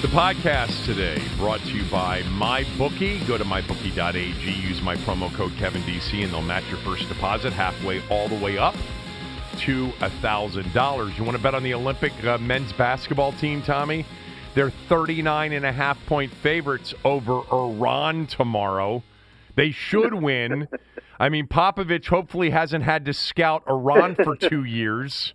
The podcast today brought to you by MyBookie. Go to MyBookie.ag, use my promo code KevinDC, and they'll match your first deposit halfway all the way up to $1,000. You want to bet on the Olympic men's basketball team, Tommy? They're 39.5-point favorites over Iran tomorrow. They should win. I mean, Popovich hopefully hasn't had to scout Iran for 2 years.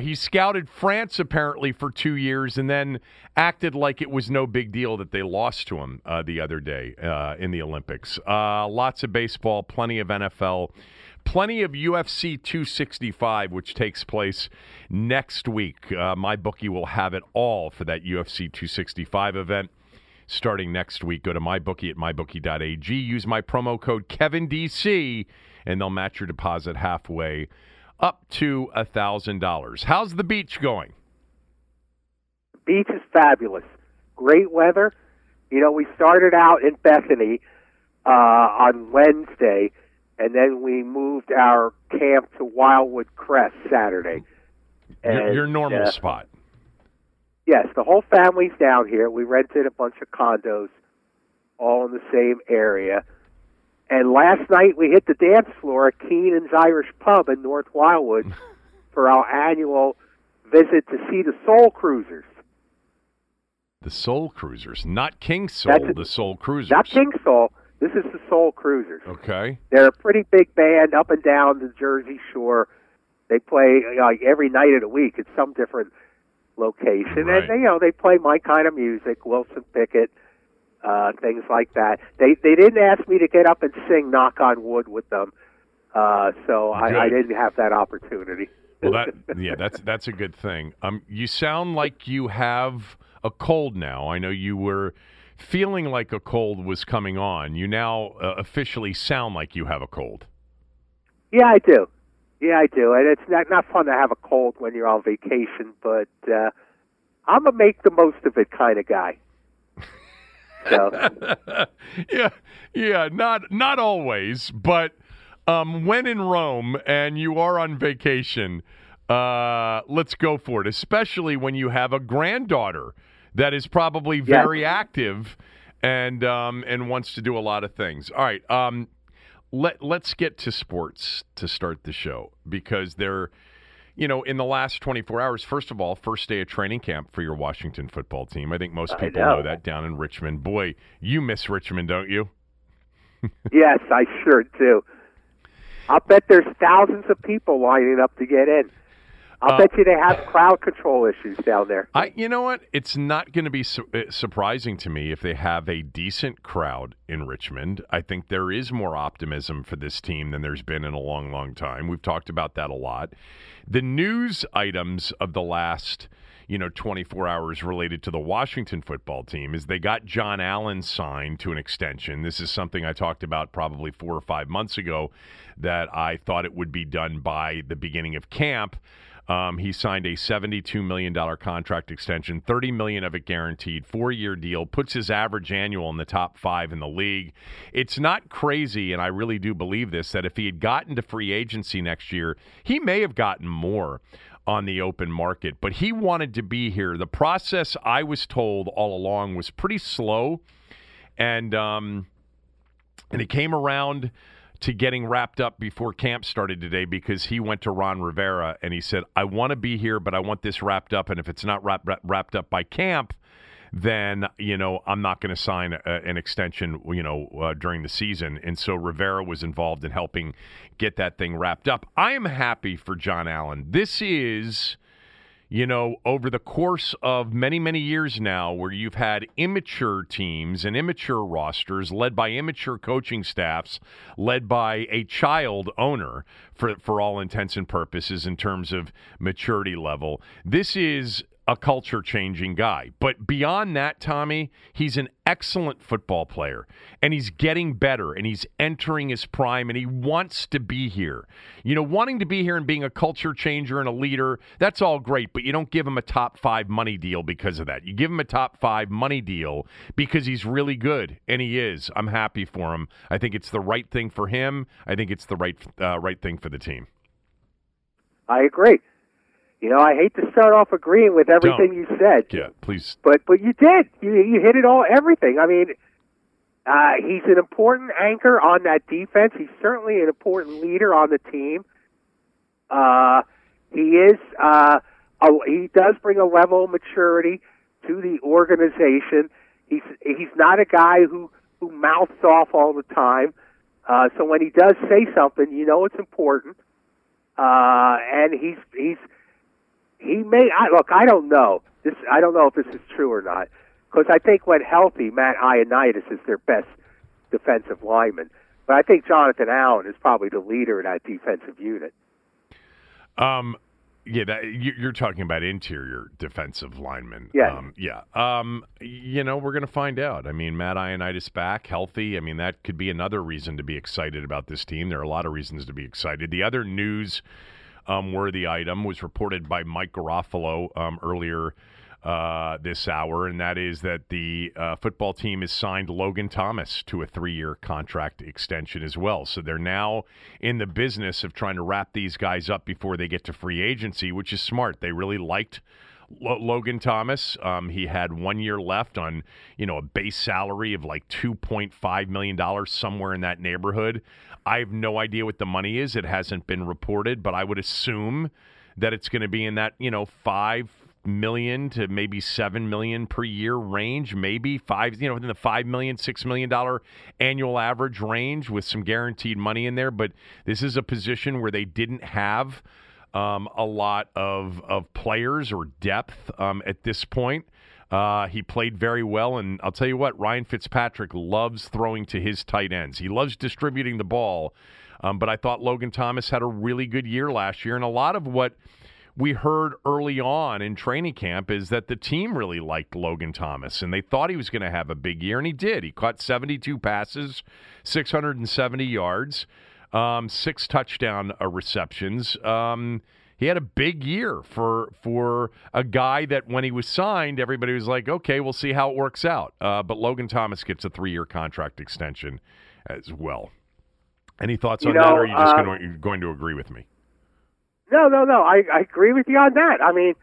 He scouted France, apparently, for 2 years and then acted like it was no big deal that they lost to him the other day in the Olympics. Lots of baseball, plenty of NFL, plenty of UFC 265, which takes place next week. My bookie will have it all for that UFC 265 event starting next week. Go to MyBookie at MyBookie.ag. Use my promo code KevinDC, and they'll match your deposit halfway up to $1,000. How's the beach going? The beach is fabulous. Great weather. You know, we started out in Bethany on Wednesday, and then we moved our camp to Wildwood Crest Saturday. And, your normal spot. Yes, the whole family's down here. We rented a bunch of condos all in the same area. And last night we hit the dance floor at Keenan's Irish Pub in North Wildwood for our annual visit to see the Soul Cruisers. The Soul Cruisers, not King Soul, the Soul Cruisers. Not King Soul. This is the Soul Cruisers. Okay. They're a pretty big band up and down the Jersey Shore. They play like every night of the week at some different location, right. And they play my kind of music, Wilson Pickett. Things like that. They didn't ask me to get up and sing Knock on Wood with them, so I didn't have that opportunity. Well, that's a good thing. You sound like you have a cold now. I know you were feeling like a cold was coming on. You now officially sound like you have a cold. Yeah, I do. And it's not fun to have a cold when you're on vacation, but I'm a make the most of it kind of guy. So. yeah, not always, but when in Rome and you are on vacation, let's go for it, especially when you have a granddaughter that is probably very active and wants to do a lot of things. All right, let's get to sports to start the show, because they're in the last 24 hours, first of all, first day of training camp for your Washington football team. I think most people know that down in Richmond. Boy, you miss Richmond, don't you? Yes, I sure do. I'll bet there's thousands of people lining up to get in. I'll bet you they have crowd control issues down there. You know what? It's not going to be surprising to me if they have a decent crowd in Richmond. I think there is more optimism for this team than there's been in a long, long time. We've talked about that a lot. The news items of the last 24 hours related to the Washington football team is they got Jon Allen signed to an extension. This is something I talked about probably 4 or 5 months ago that I thought it would be done by the beginning of camp. He signed a $72 million contract extension, $30 million of it guaranteed, four-year deal, puts his average annual in the top five in the league. It's not crazy, and I really do believe this, that if he had gotten to free agency next year, he may have gotten more on the open market. But he wanted to be here. The process, I was told all along, was pretty slow, and it came around to getting wrapped up before camp started today, because he went to Ron Rivera and he said, I want to be here, but I want this wrapped up. And if it's not wrapped up by camp, then, you know, I'm not going to sign an extension, you know, during the season. And so Rivera was involved in helping get that thing wrapped up. I am happy for Jon Allen. This is, you know, over the course of many, many years now, where you've had immature teams and immature rosters led by immature coaching staffs, led by a child owner for all intents and purposes in terms of maturity level. This is a culture-changing guy. But beyond that, Tommy, he's an excellent football player, and he's getting better, and he's entering his prime, and he wants to be here. You know, wanting to be here and being a culture changer and a leader, that's all great, but you don't give him a top five money deal because of that. You give him a top five money deal because he's really good, and he is. I'm happy for him. I think it's the right thing for him. I think it's the right thing for the team. I agree. You know, I hate to start off agreeing with everything you said. Yeah, please. But you did. You hit it all, everything. I mean, he's an important anchor on that defense. He's certainly an important leader on the team. He does bring a level of maturity to the organization. He's not a guy who mouths off all the time. So when he does say something, you know it's important. And he's He may look. I don't know. I don't know if this is true or not, because I think when healthy, Matt Ioannidis is their best defensive lineman. But I think Jonathan Allen is probably the leader in that defensive unit. Yeah, you're talking about interior defensive linemen. Yeah. You know, we're going to find out. I mean, Matt Ioannidis back, healthy. I mean, that could be another reason to be excited about this team. There are a lot of reasons to be excited. The other news. Worthy item was reported by Mike Garofalo earlier this hour, and that is that the football team has signed Logan Thomas to a three-year contract extension as well. So they're now in the business of trying to wrap these guys up before they get to free agency, which is smart. They really liked Logan Thomas. He had 1 year left on, you know, a base salary of like $2.5 million, somewhere in that neighborhood. I have no idea what the money is. It hasn't been reported, but I would assume that it's going to be in that, you know, $5 million to maybe $7 million per year range, maybe five, you know, within the $5 million, $6 million annual average range with some guaranteed money in there. But this is a position where they didn't have a lot of players or depth at this point. He played very well, and I'll tell you what, Ryan Fitzpatrick loves throwing to his tight ends. He loves distributing the ball, but I thought Logan Thomas had a really good year last year, and a lot of what we heard early on in training camp is that the team really liked Logan Thomas, and they thought he was going to have a big year, and he did. He caught 72 passes, 670 yards. 6 touchdown receptions. He had a big year for a guy that when he was signed, everybody was like, okay, we'll see how it works out. But Logan Thomas gets a 3-year contract extension as well. Any thoughts on that, or are you just going to agree with me? No. I agree with you on that. I mean,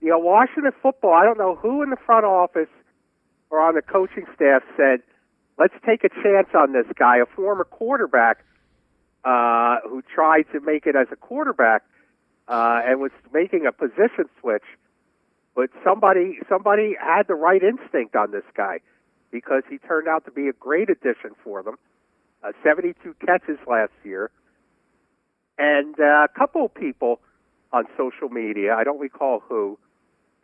you know, Washington football, I don't know who in the front office or on the coaching staff said, let's take a chance on this guy, a former quarterback, who tried to make it as a quarterback and was making a position switch. But somebody had the right instinct on this guy, because he turned out to be a great addition for them. 72 catches last year. And a couple of people on social media, I don't recall who,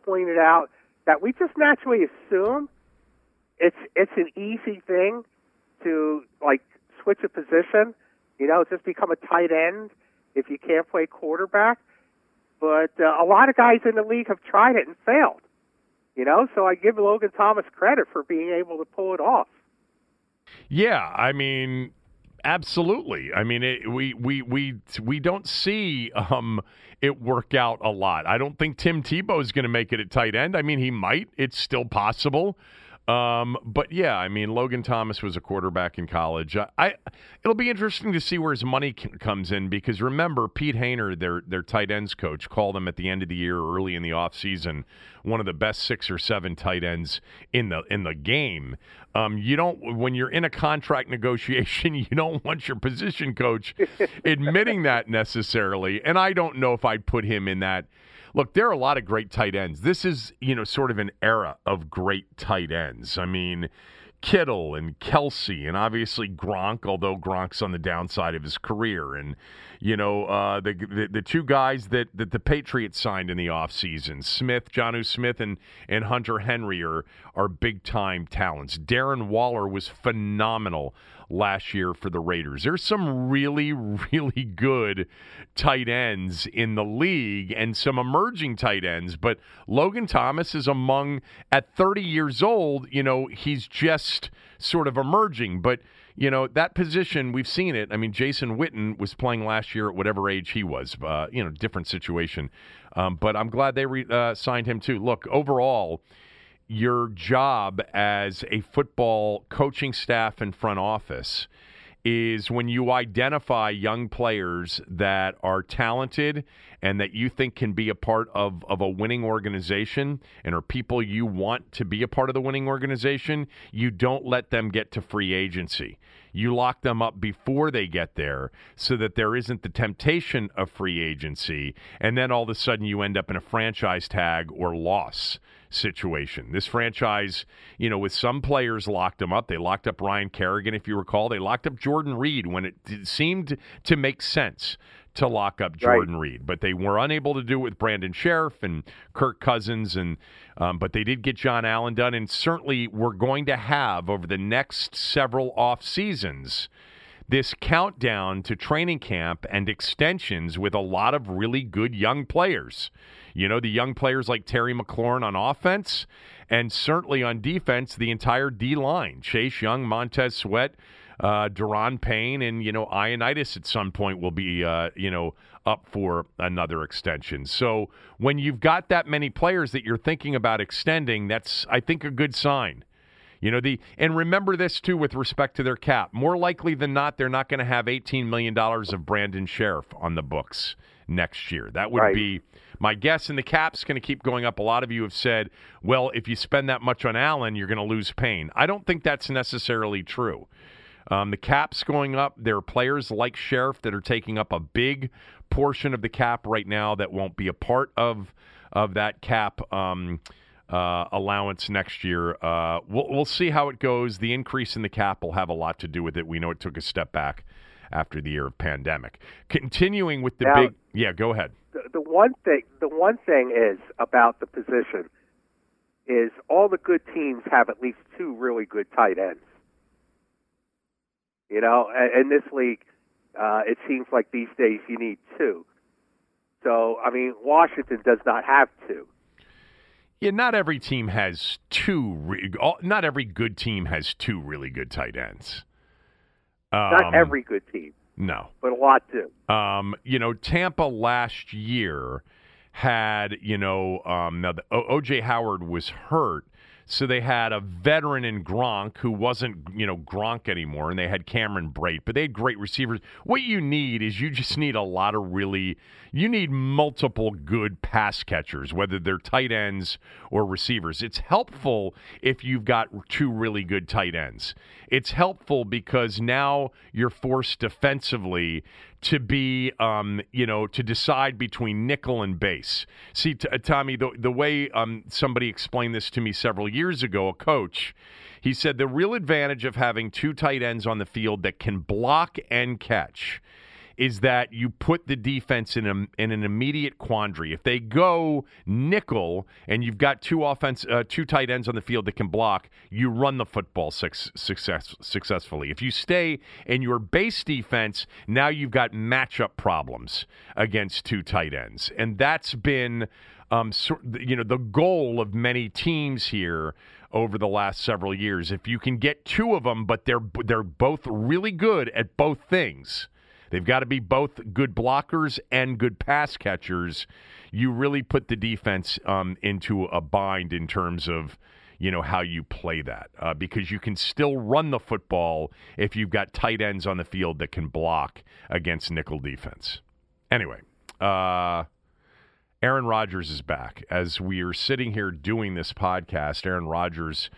pointed out that we just naturally assume it's an easy thing to, like, switch a position. You know, just become a tight end if you can't play quarterback. But a lot of guys in the league have tried it and failed. You know, so I give Logan Thomas credit for being able to pull it off. Yeah, I mean, Absolutely. I mean, we don't see it work out a lot. I don't think Tim Tebow is going to make it at tight end. I mean, he might. It's still possible. But yeah, I mean, Logan Thomas was a quarterback in college. It'll be interesting to see where his money comes in, because remember, Pete Hainer, their tight ends coach, called him at the end of the year, early in the offseason, one of the best 6 or 7 tight ends in the game. You don't, when you're in a contract negotiation, you don't want your position coach admitting that necessarily. And I don't know if I'd put him in that. Look, there are a lot of great tight ends. This is, sort of an era of great tight ends. I mean, Kittle and Kelsey and obviously Gronk, although Gronk's on the downside of his career. And, the two guys that the Patriots signed in the offseason, Jonnu Smith and Hunter Henry are big-time talents. Darren Waller was phenomenal last year for the Raiders. There's some really, really good tight ends in the league and some emerging tight ends, but Logan Thomas is among, at 30 years old, he's just sort of emerging, but that position, we've seen it. I mean, Jason Witten was playing last year at whatever age he was, different situation. But I'm glad they signed him too. Look, overall, your job as a football coaching staff and front office is when you identify young players that are talented and that you think can be a part of a winning organization and are people you want to be a part of the winning organization, you don't let them get to free agency. You lock them up before they get there so that there isn't the temptation of free agency, and then all of a sudden you end up in a franchise tag or loss situation. This franchise, with some players locked them up. They locked up Ryan Kerrigan, if you recall. They locked up Jordan Reed when it seemed to make sense to lock up Jordan Reed, but they were unable to do it with Brandon Scherff and Kirk Cousins, but they did get Jon Allen done, and certainly we're going to have over the next several off seasons this countdown to training camp and extensions with a lot of really good young players. The young players like Terry McLaurin on offense, and certainly on defense, the entire D-line, Chase Young, Montez Sweat, Deron Payne, and, Ioannidis at some point will be, up for another extension. So when you've got that many players that you're thinking about extending, that's, I think, a good sign. And remember this, too, with respect to their cap. More likely than not, they're not going to have $18 million of Brandon Scherff on the books next year. That would be my guess, and the cap's going to keep going up. A lot of you have said, well, if you spend that much on Allen, you're going to lose Payne. I don't think that's necessarily true. The cap's going up. There are players like Scherff that are taking up a big portion of the cap right now that won't be a part of that cap allowance next year. We'll see how it goes. The increase in the cap will have a lot to do with it. We know it took a step back after the year of pandemic. Continuing with go ahead. The one thing is about the position is all the good teams have at least 2 really good tight ends. In this league, it seems like these days you need 2. So, I mean, Washington does not have 2. Yeah, not every team has 2. Not every good team has 2 really good tight ends. Not every good team. No. But a lot do. Tampa last year had, now the O.J. Howard was hurt, so they had a veteran in Gronk who wasn't, Gronk anymore, and they had Cameron Brate, but they had great receivers. What you need is you need multiple good pass catchers, whether they're tight ends or receivers. It's helpful if you've got 2 really good tight ends. It's helpful because now you're forced defensively to be, to decide between nickel and base. See, Tommy, the way somebody explained this to me several years ago, a coach, he said the real advantage of having 2 tight ends on the field that can block and catch is that you put the defense in an immediate quandary. If they go nickel and you've got 2 tight ends on the field that can block, you run the football successfully. If you stay in your base defense, now you've got matchup problems against 2 tight ends. And that's been the goal of many teams here over the last several years. If you can get two of them, but they're both really good at both things. They've got to be both good blockers and good pass catchers. You really put the defense into a bind in terms of, you know, how you play that, because you can still run the football if you've got tight ends on the field that can block against nickel defense. Anyway, Aaron Rodgers is back. As we are sitting here doing this podcast, Aaron Rodgers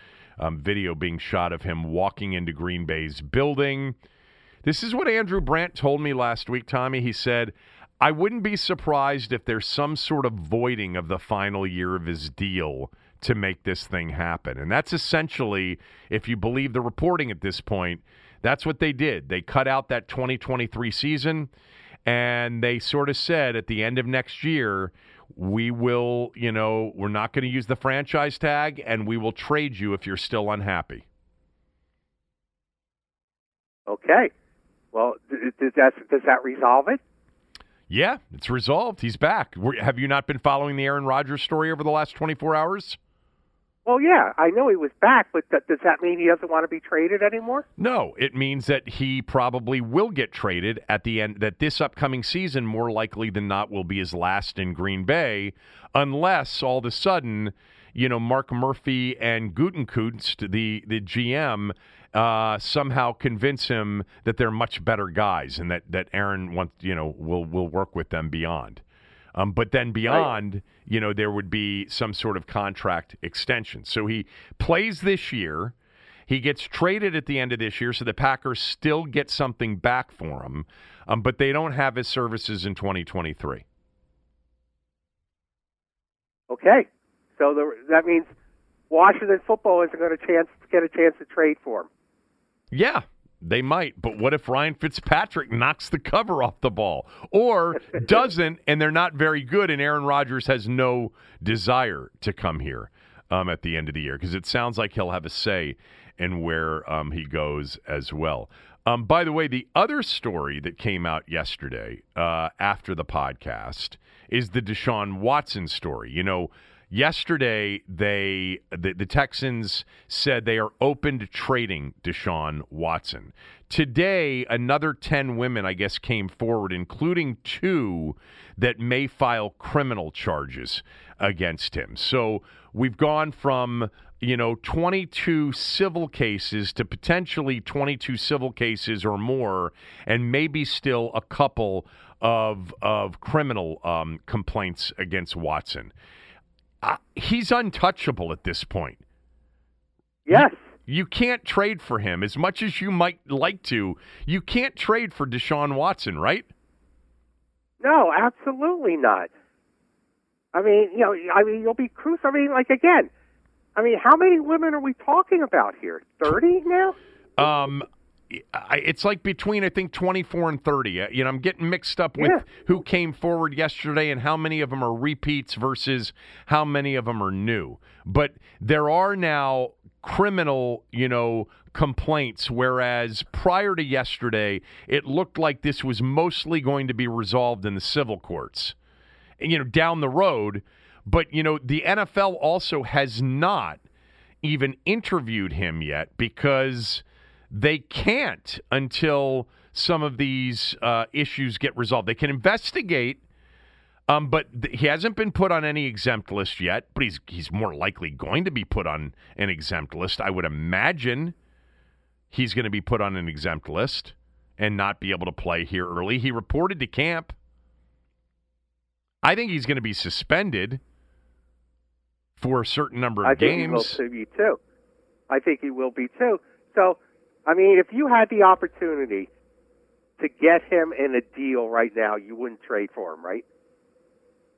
video being shot of him walking into Green Bay's building. This is what Andrew Brandt told me last week, Tommy. He said, I wouldn't be surprised if there's some sort of voiding of the final year of his deal to make this thing happen. And that's essentially, if you believe the reporting at this point, that's what they did. They cut out that 2023 season. And they sort of said at the end of next year, we will, you know, we're not going to use the franchise tag and we will trade you if you're still unhappy. Okay. Well, does that resolve it? Yeah, it's resolved. He's back. Have you not been following the Aaron Rodgers story over the last 24 hours? Well, yeah, I know he was back, but does that mean he doesn't want to be traded anymore? No, it means that he probably will get traded at the end, that this upcoming season, more likely than not, will be his last in Green Bay, unless all of a sudden, you know, Mark Murphy and Gutekunst, the GM, somehow convince him that they're much better guys and that Aaron wants, you know, will work with them beyond. But then beyond, right, you know, there would be some sort of contract extension. So he plays this year. He gets traded at the end of this year, so the Packers still get something back for him. But they don't have his services in 2023. Okay. So that means Washington football isn't going to get a chance to trade for him. Yeah. They might, but what if Ryan Fitzpatrick knocks the cover off the ball or doesn't, and they're not very good, and Aaron Rodgers has no desire to come here at the end of the year, because it sounds like he'll have a say in where he goes as well. By the way, the other story that came out yesterday after the podcast is the Deshaun Watson story. You know, yesterday, the Texans said they are open to trading Deshaun Watson. Today, another 10 women, I guess, came forward, including two that may file criminal charges against him. So we've gone from, you know, 22 civil cases to potentially 22 civil cases or more, and maybe still a couple of criminal complaints against Watson. He's untouchable at this point. Yes. You can't trade for him as much as you might like to. You can't trade for Deshaun Watson, right? No, absolutely not. I mean, you know, you'll be crucified. I mean, like, again, I mean, how many women are we talking about here? 30 now? It's like between, I think, 24 and 30. You know, I'm getting mixed up with who came forward yesterday and how many of them are repeats versus how many of them are new. But there are now criminal, you know, complaints, whereas prior to yesterday, it looked like this was mostly going to be resolved in the civil courts, you know, down the road. But, you know, the NFL also has not even interviewed him yet because they can't until some of these issues get resolved. They can investigate, but he hasn't been put on any exempt list yet, but he's more likely going to be put on an exempt list. I would imagine he's going to be put on an exempt list and not be able to play here early. He reported to camp. I think he's going to be suspended for a certain number of games. I think he will be too. So, I mean, if you had the opportunity to get him in a deal right now, you wouldn't trade for him, right?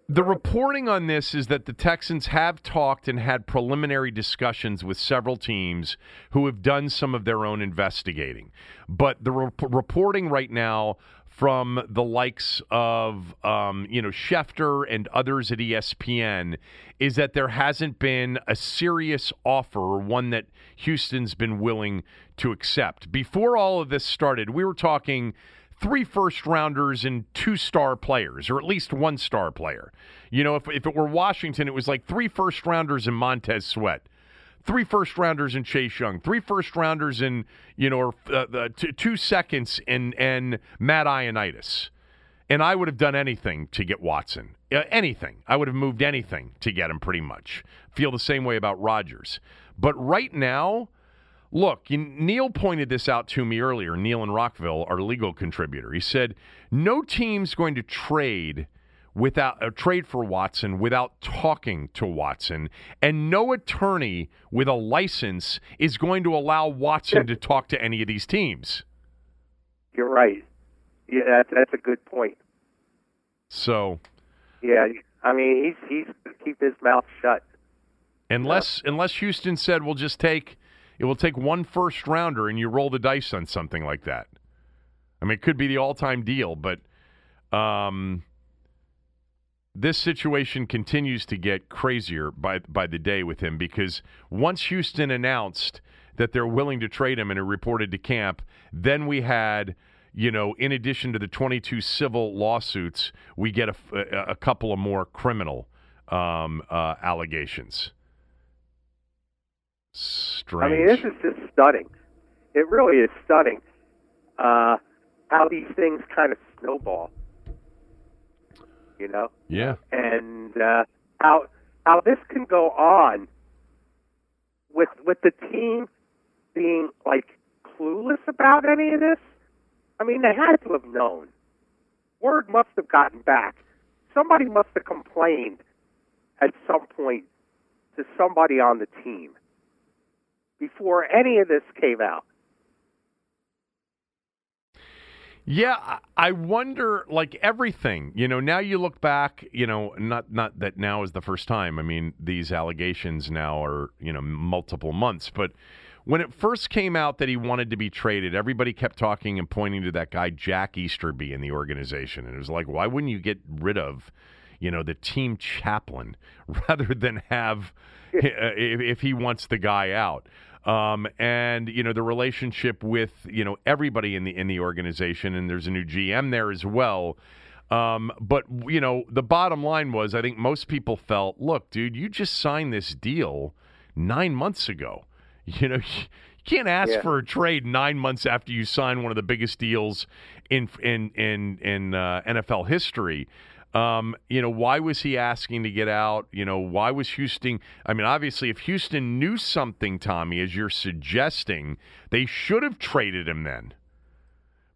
The reporting on this is that the Texans have talked and had preliminary discussions with several teams who have done some of their own investigating. But the reporting right now from the likes of, you know, Schefter and others at ESPN is that there hasn't been a serious offer or one that Houston's been willing to accept. Before all of this started, we were talking 3 first-rounders and 2-star players, or at least 1-star player. You know, if it were Washington, it was like 3 first-rounders and Montez Sweat. three first-rounders in Chase Young, three first-rounders in, two seconds in Matt Ioannidis. And I would have done anything to get Watson. Anything. I would have moved anything to get him pretty much. Feel the same way about Rodgers. But right now, look, Neil pointed this out to me earlier. Neil in Rockville, our legal contributor. He said, no team's going to trade for Watson without talking to Watson, and no attorney with a license is going to allow Watson to talk to any of these teams. You're right. Yeah, that's a good point. So, yeah, I mean, he's going to keep his mouth shut. Unless Houston said we'll take one first rounder and you roll the dice on something like that. I mean, it could be the all-time deal, but this situation continues to get crazier by the day with him, because once Houston announced that they're willing to trade him and it reported to camp, then we had, in addition to the 22 civil lawsuits, we get a couple of more criminal allegations. Strange. I mean, this is just stunning. It really is stunning how these things kind of snowball. Yeah. And how this can go on with the team being, clueless about any of this. I mean, they had to have known. Word must have gotten back. Somebody must have complained at some point to somebody on the team before any of this came out. Yeah, I wonder, everything, now you look back, not that now is the first time. I mean, these allegations now are, multiple months. But when it first came out that he wanted to be traded, everybody kept talking and pointing to that guy, Jack Easterby, in the organization. And it was like, why wouldn't you get rid of, the team chaplain rather than have, if he wants the guy out? And the relationship with everybody in the organization, and there's a new GM there as well. But the bottom line was, I think most people felt, look, dude, you just signed this deal 9 months ago. You can't ask for a trade 9 months after you sign one of the biggest deals in NFL history. Why was he asking to get out? Why was Houston? I mean, obviously, if Houston knew something, Tommy, as you're suggesting, they should have traded him then.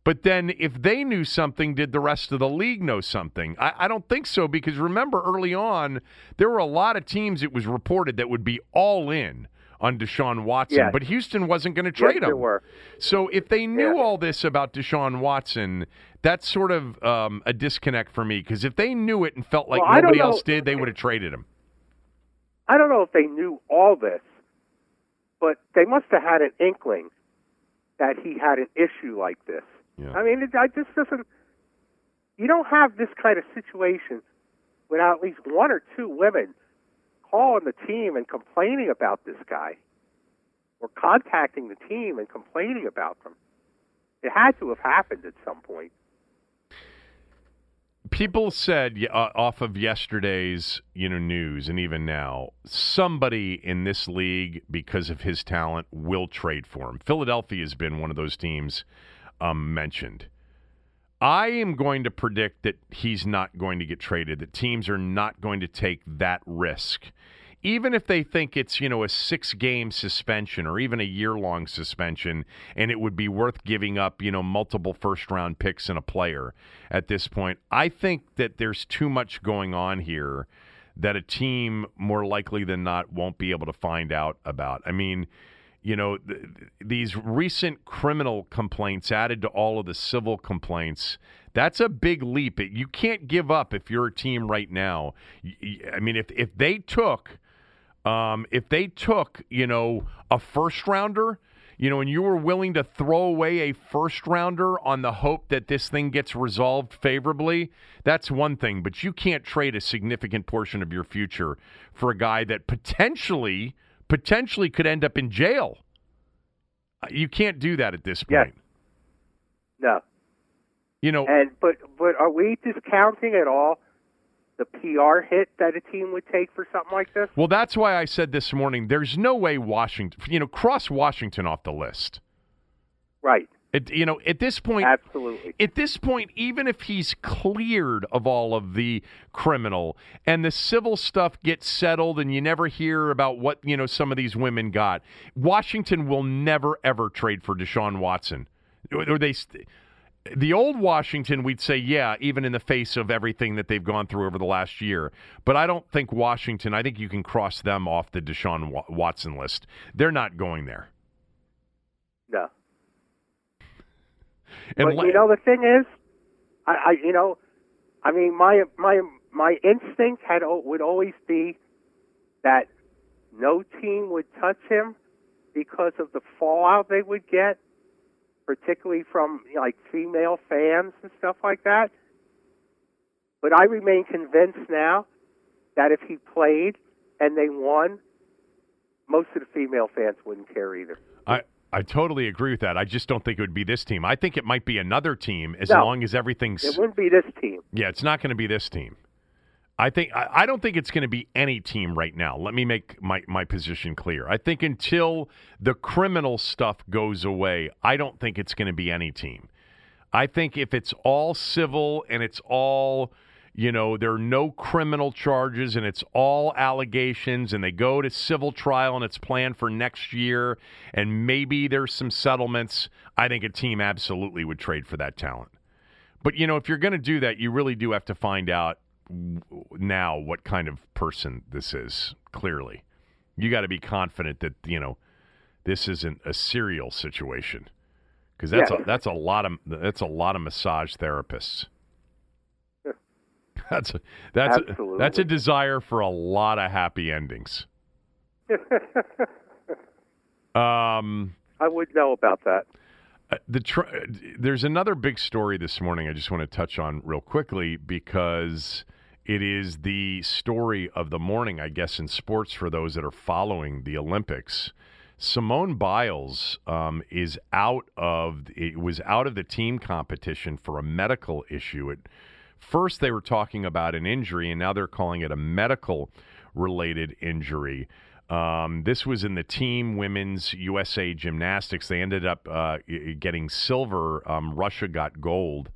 But then if they knew something, did the rest of the league know something? I don't think so, because remember, early on, there were a lot of teams, it was reported, that would be all in on Deshaun Watson, but Houston wasn't going to trade him. Were. So if they knew all this about Deshaun Watson, that's sort of a disconnect for me, because if they knew it and felt like nobody else did, they would have traded him. I don't know if they knew all this, but they must have had an inkling that he had an issue like this. Yeah. I mean, it just doesn't. You don't have this kind of situation without at least one or two women calling the team and complaining about this guy, or contacting the team and complaining about them. It had to have happened at some point. People said off of yesterday's news, and even now, somebody in this league, because of his talent, will trade for him. Philadelphia has been one of those teams mentioned. I am going to predict that he's not going to get traded, that teams are not going to take that risk. Even if they think it's, a 6-game suspension or even a 1-year-long suspension, and it would be worth giving up, multiple first-round picks and a player at this point, I think that there's too much going on here that a team, more likely than not, won't be able to find out about. I mean, these recent criminal complaints added to all of the civil complaints, that's a big leap. You can't give up if you're a team right now. I mean, if they took... a first rounder, and you were willing to throw away a first rounder on the hope that this thing gets resolved favorably, that's one thing. But you can't trade a significant portion of your future for a guy that potentially could end up in jail. You can't do that at this point. Yes. No. But are we discounting at all the PR hit that a team would take for something like this? Well, that's why I said this morning, there's no way Washington, cross Washington off the list. Right. At this point, absolutely. At this point, even if he's cleared of all of the criminal and the civil stuff gets settled and you never hear about what, some of these women got, Washington will never, ever trade for Deshaun Watson. Or the old Washington, we'd say, yeah, even in the face of everything that they've gone through over the last year. But I don't think Washington, I think you can cross them off the Deshaun Watson list. They're not going there. No. And but the thing is, my instinct would always be that no team would touch him because of the fallout they would get, particularly from female fans and stuff like that. But I remain convinced now that if he played and they won, most of the female fans wouldn't care either. I totally agree with that. I just don't think it would be this team. I think it might be another team long as everything's... It wouldn't be this team. Yeah, it's not going to be this team. I don't think it's going to be any team right now. Let me make my position clear. I think until the criminal stuff goes away, I don't think it's going to be any team. I think if it's all civil and it's all... there are no criminal charges and it's all allegations and they go to civil trial and it's planned for next year and maybe there's some settlements. I think a team absolutely would trade for that talent. But, if you're going to do that, you really do have to find out now what kind of person this is, clearly. You got to be confident that, this isn't a serial situation because that's a lot of massage therapists. That's a desire for a lot of happy endings. I would know about that. There's another big story this morning I just want to touch on real quickly because it is the story of the morning, I guess, in sports for those that are following the Olympics. Simone Biles was out of the team competition for a medical issue. First, they were talking about an injury, and now they're calling it a medical-related injury. This was in the team women's USA gymnastics. They ended up getting silver. Russia got gold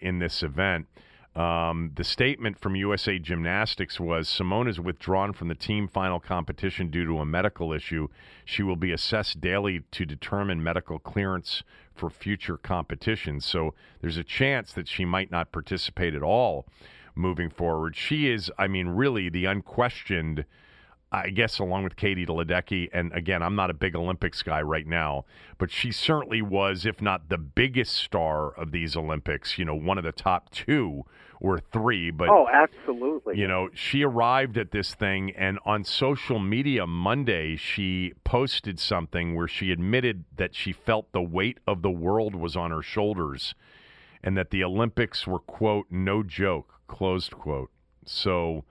in this event. The statement from USA Gymnastics was, Simone is withdrawn from the team final competition due to a medical issue. She will be assessed daily to determine medical clearance for future competitions. So there's a chance that she might not participate at all moving forward. She is, really the unquestioned, I guess, along with Katie Ledecky. And again, I'm not a big Olympics guy right now, but she certainly was, if not the biggest star of these Olympics, one of the top two or three. But oh, absolutely. She arrived at this thing, and on social media Monday, she posted something where she admitted that she felt the weight of the world was on her shoulders and that the Olympics were, quote, no joke, closed quote. So...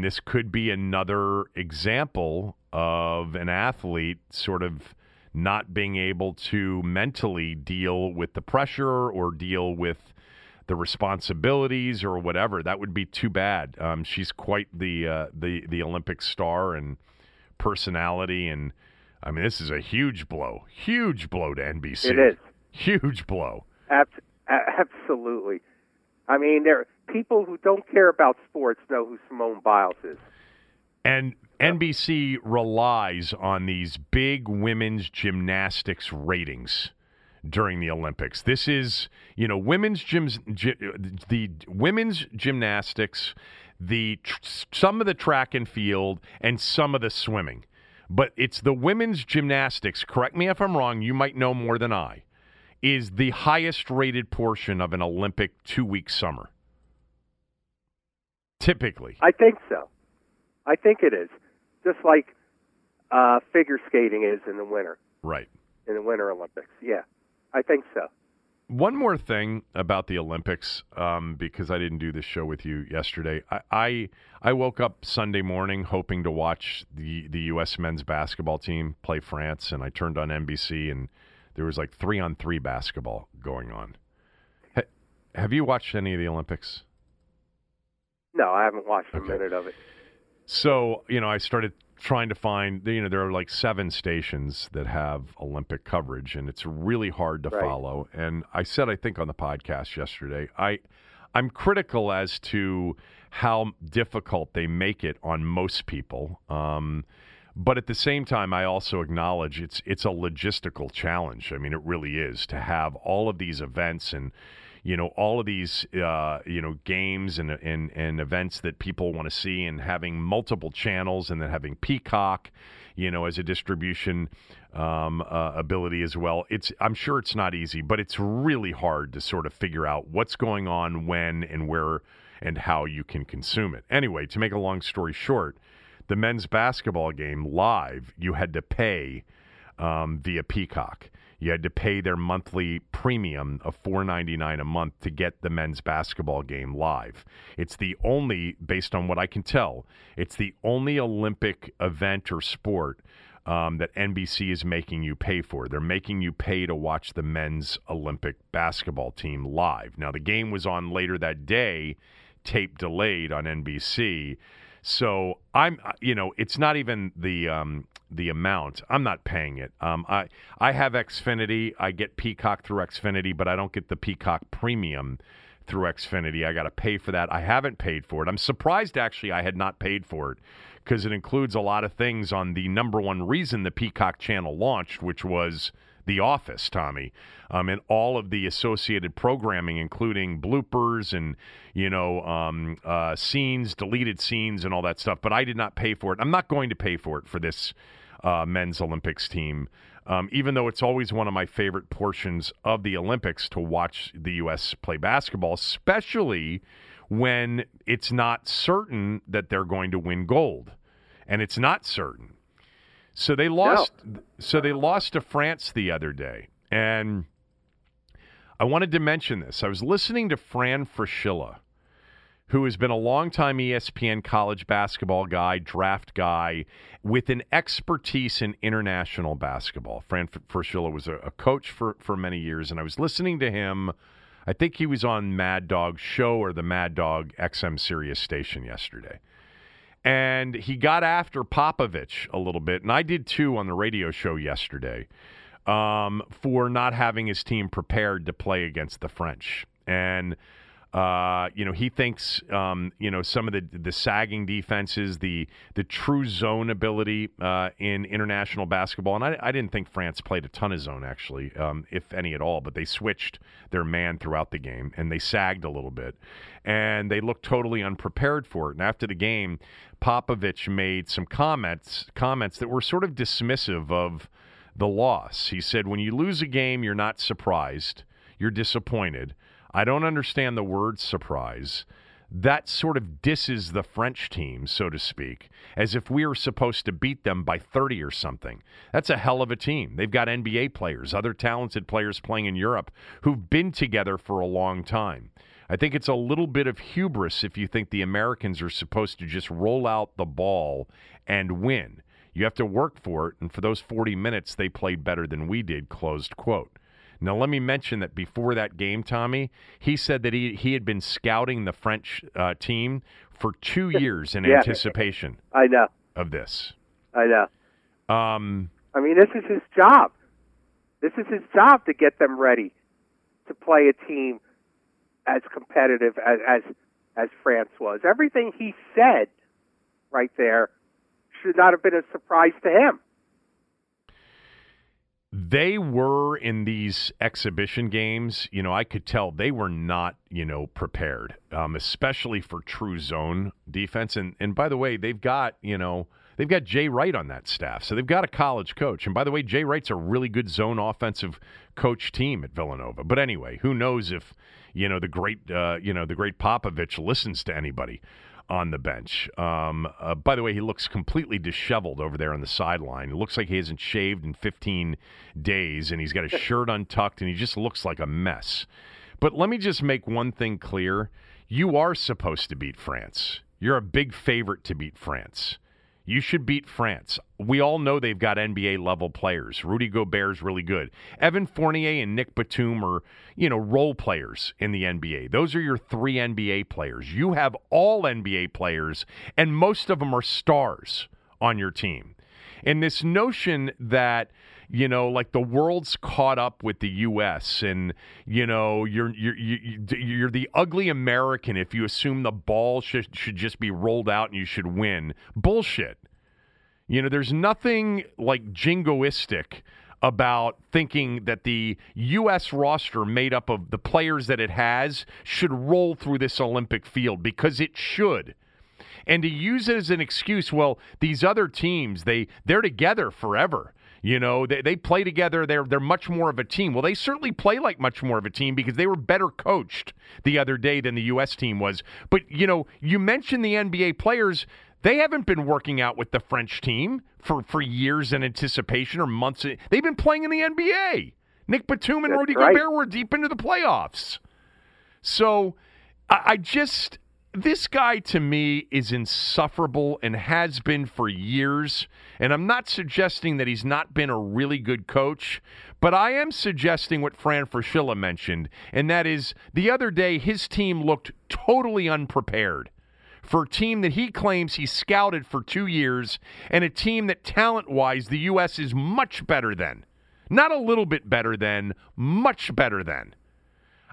this could be another example of an athlete sort of not being able to mentally deal with the pressure or deal with the responsibilities or whatever. That would be too bad. She's quite the Olympic star and personality, and this is a huge blow to NBC. It is huge blow. Absolutely. People who don't care about sports know who Simone Biles is. And NBC relies on these big women's gymnastics ratings during the Olympics. This is, the women's gymnastics, some of the track and field, and some of the swimming. But it's the women's gymnastics, correct me if I'm wrong, you might know more than I, is the highest rated portion of an Olympic 2-week summer. Typically. I think so. I think it is. Just like figure skating is in the winter. Right. In the Winter Olympics. Yeah. I think so. One more thing about the Olympics, because I didn't do this show with you yesterday. I woke up Sunday morning hoping to watch the U.S. men's basketball team play France, and I turned on NBC, and there was like 3-on-3 basketball going on. Have you watched any of the Olympics? No, I haven't watched a minute of it. So, you know, I started trying to find, you know, there are like 7 stations that have Olympic coverage, and it's really hard to follow. And I said, I think on the podcast yesterday, I'm critical as to how difficult they make it on most people. But at the same time, I also acknowledge it's a logistical challenge. I mean, it really is to have all of these events and, you know, all of these, you know, games and events that people want to see, and having multiple channels, and then having Peacock, you know, as a distribution ability as well. I'm sure it's not easy, but it's really hard to sort of figure out what's going on, when and where and how you can consume it. Anyway, to make a long story short, the men's basketball game live, you had to pay via Peacock. You had to pay their monthly premium of $4.99 a month to get the men's basketball game live. It's the only, based on what I can tell, it's the only Olympic event or sport that NBC is making you pay for. They're making you pay to watch the men's Olympic basketball team live. Now, the game was on later that day, tape delayed on NBC. So I'm, you know, it's not even the amount. I'm not paying it. I have Xfinity. I get Peacock through Xfinity, but I don't get the Peacock Premium through Xfinity. I got to pay for that. I haven't paid for it. I'm surprised, actually, I had not paid for it, because it includes a lot of things on the number one reason the Peacock channel launched, which was The Office, Tommy, and all of the associated programming, including bloopers and, you know, scenes, deleted scenes and all that stuff. But I did not pay for it. I'm not going to pay for it for this men's Olympics team, even though it's always one of my favorite portions of the Olympics to watch the U.S. play basketball, especially when it's not certain that they're going to win gold. And it's not certain. So they lost. No. So they lost to France the other day, and I wanted to mention this. I was listening to Fran Fraschilla, who has been a longtime ESPN college basketball guy, draft guy, with an expertise in international basketball. Fran Fraschilla was a coach for many years, and I was listening to him. I think he was on Mad Dog's show or the Mad Dog XM Sirius station yesterday. And he got after Popovich a little bit, and I did too on the radio show yesterday, for not having his team prepared to play against the French. And, you know, he thinks, you know, some of the sagging defenses, the true zone ability in international basketball, and I didn't think France played a ton of zone, actually, if any at all, but they switched their man throughout the game, and they sagged a little bit. And they looked totally unprepared for it. And after the game, Popovich made some comments that were sort of dismissive of the loss. He said, when you lose a game, you're not surprised. You're disappointed. I don't understand the word surprise. That sort of disses the French team, so to speak, as if we were supposed to beat them by 30 or something. That's a hell of a team. They've got NBA players, other talented players playing in Europe who've been together for a long time. I think it's a little bit of hubris if you think the Americans are supposed to just roll out the ball and win. You have to work for it, and for those 40 minutes, they played better than we did, closed quote. Now, let me mention that before that game, Tommy, he said that he had been scouting the French team for 2 years in anticipation of this. I know. I mean, this is his job. This is his job to get them ready to play a team as competitive as France was. Everything he said right there should not have been a surprise to him. They were, in these exhibition games, you know, I could tell they were not, you know, prepared, especially for true zone defense. And by the way, they've got, you know, they've got Jay Wright on that staff. So they've got a college coach. And by the way, Jay Wright's a really good zone offensive coach team at Villanova. But anyway, who knows if, you know, the great Popovich listens to anybody on the bench. By the way, he looks completely disheveled over there on the sideline. It looks like he hasn't shaved in 15 days, and he's got his shirt untucked, and he just looks like a mess. But let me just make one thing clear. You are supposed to beat France. You're a big favorite to beat France. You should beat France. We all know they've got NBA-level players. Rudy Gobert's really good. Evan Fournier and Nick Batum are, role players in the NBA. Those are your three NBA players. You have all NBA players, and most of them are stars on your team. And this notion that, the world's caught up with the U.S. and, you're the ugly American if you assume the ball should just be rolled out and you should win. Bullshit. There's nothing jingoistic about thinking that the U.S. roster made up of the players that it has should roll through this Olympic field, because it should. And to use it as an excuse, these other teams, they're together forever. They play together. They're much more of a team. Well, they certainly play like much more of a team because they were better coached the other day than the U.S. team was. But, you mentioned the NBA players. They haven't been working out with the French team for years in anticipation or months. They've been playing in the NBA. Nick Batum and Rudy Gobert were deep into the playoffs. So this guy, to me, is insufferable and has been for years. And I'm not suggesting that he's not been a really good coach, but I am suggesting what Fran Fraschilla mentioned, and that is the other day his team looked totally unprepared for a team that he claims he scouted for 2 years and a team that talent-wise the U.S. is much better than. Not a little bit better than, much better than.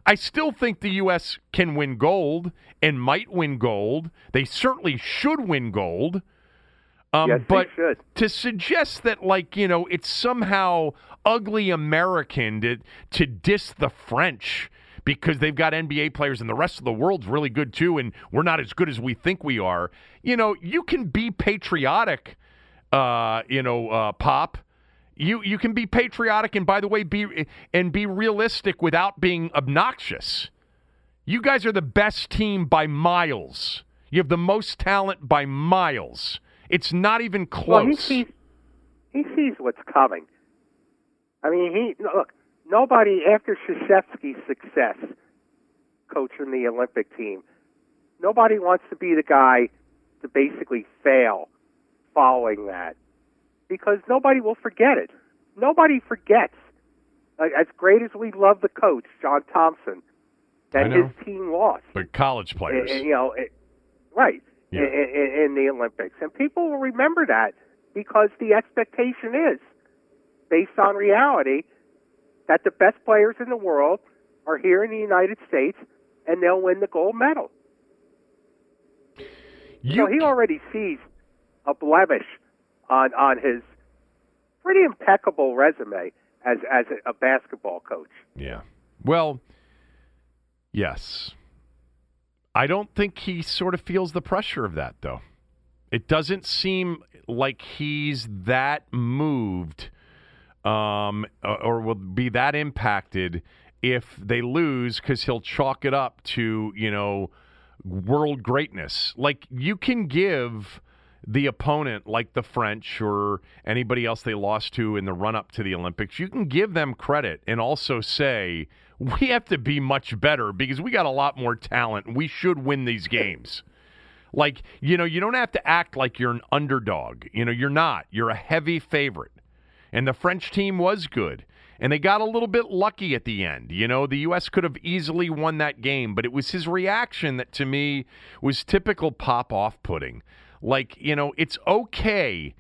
I still think the U.S. can win gold and might win gold. They certainly should win gold. Yes, but they should. To suggest that, it's somehow ugly American to diss the French because they've got NBA players and the rest of the world's really good too and we're not as good as we think we are. You can be patriotic, Pop. You can be patriotic and, by the way, be realistic without being obnoxious. You guys are the best team by miles. You have the most talent by miles. It's not even close. Well, he sees what's coming. I mean, nobody after Krzyzewski's success coaching the Olympic team, nobody wants to be the guy to basically fail following that. Because nobody will forget it. Nobody forgets. As great as we love the coach, John Thompson, that his team lost. But college players. In the Olympics. And people will remember that because the expectation is, based on reality, that the best players in the world are here in the United States and they'll win the gold medal. So he already sees a blemish on his pretty impeccable resume as a basketball coach. Yeah. Well, yes. I don't think he sort of feels the pressure of that, though. It doesn't seem like he's that moved or will be that impacted if they lose, because he'll chalk it up to, world greatness. You can give the opponent, like the French or anybody else they lost to in the run-up to the Olympics, you can give them credit and also say, we have to be much better because we got a lot more talent and we should win these games. You don't have to act like you're an underdog. You're not. You're a heavy favorite. And the French team was good. And they got a little bit lucky at the end. The U.S. could have easily won that game, but it was his reaction that, to me, was typical Pop off-putting. It's okay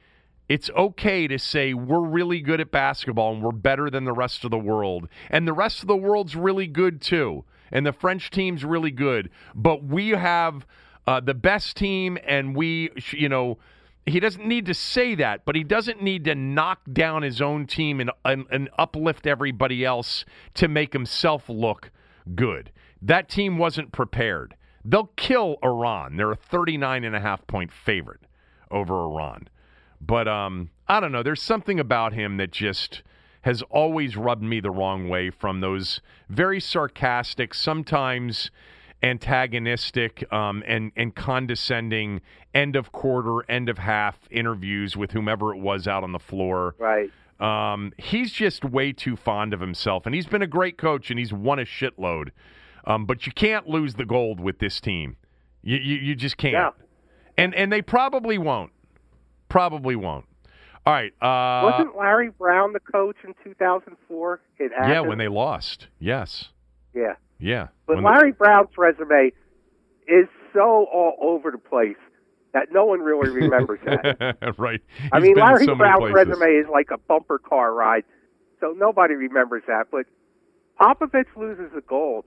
to say we're really good at basketball and we're better than the rest of the world. And the rest of the world's really good too. And the French team's really good. But we have the best team and he doesn't need to say that, but he doesn't need to knock down his own team and uplift everybody else to make himself look good. That team wasn't prepared. They'll kill Iran. They're a 39.5-point favorite over Iran. But I don't know. There's something about him that just has always rubbed me the wrong way, from those very sarcastic, sometimes antagonistic and condescending end-of-quarter, end-of-half interviews with whomever it was out on the floor. Right. He's just way too fond of himself. And he's been a great coach, and he's won a shitload. But you can't lose the gold with this team. You just can't. Yeah. And they probably won't. Probably won't. All right. Wasn't Larry Brown the coach in 2004? Yeah, when they lost. Yes. Yeah. Yeah. But when Larry Brown's resume is so all over the place that no one really remembers that. Right. I mean, Larry Brown's resume is like a bumper car ride, so nobody remembers that. But Popovich loses the gold.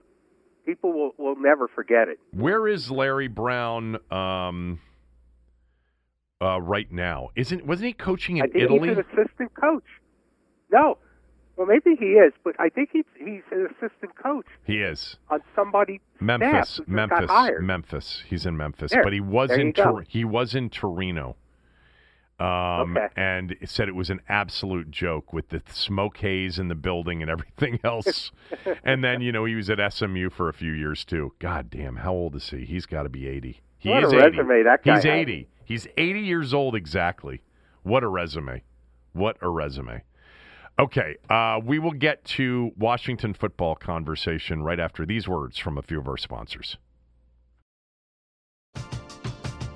People will never forget it. Where is Larry Brown right now? Wasn't he coaching in Italy? I think he's an assistant coach. No. Well, maybe he is, but I think he's an assistant coach. He is on somebody. Memphis. He's in Memphis, but he was in Torino. Okay. And said it was an absolute joke with the smoke haze in the building and everything else. And then he was at SMU for a few years too. God damn, how old is he? He's got to be 80. He's 80. He's 80 years old exactly. What a resume! What a resume! Okay, we will get to Washington football conversation right after these words from a few of our sponsors.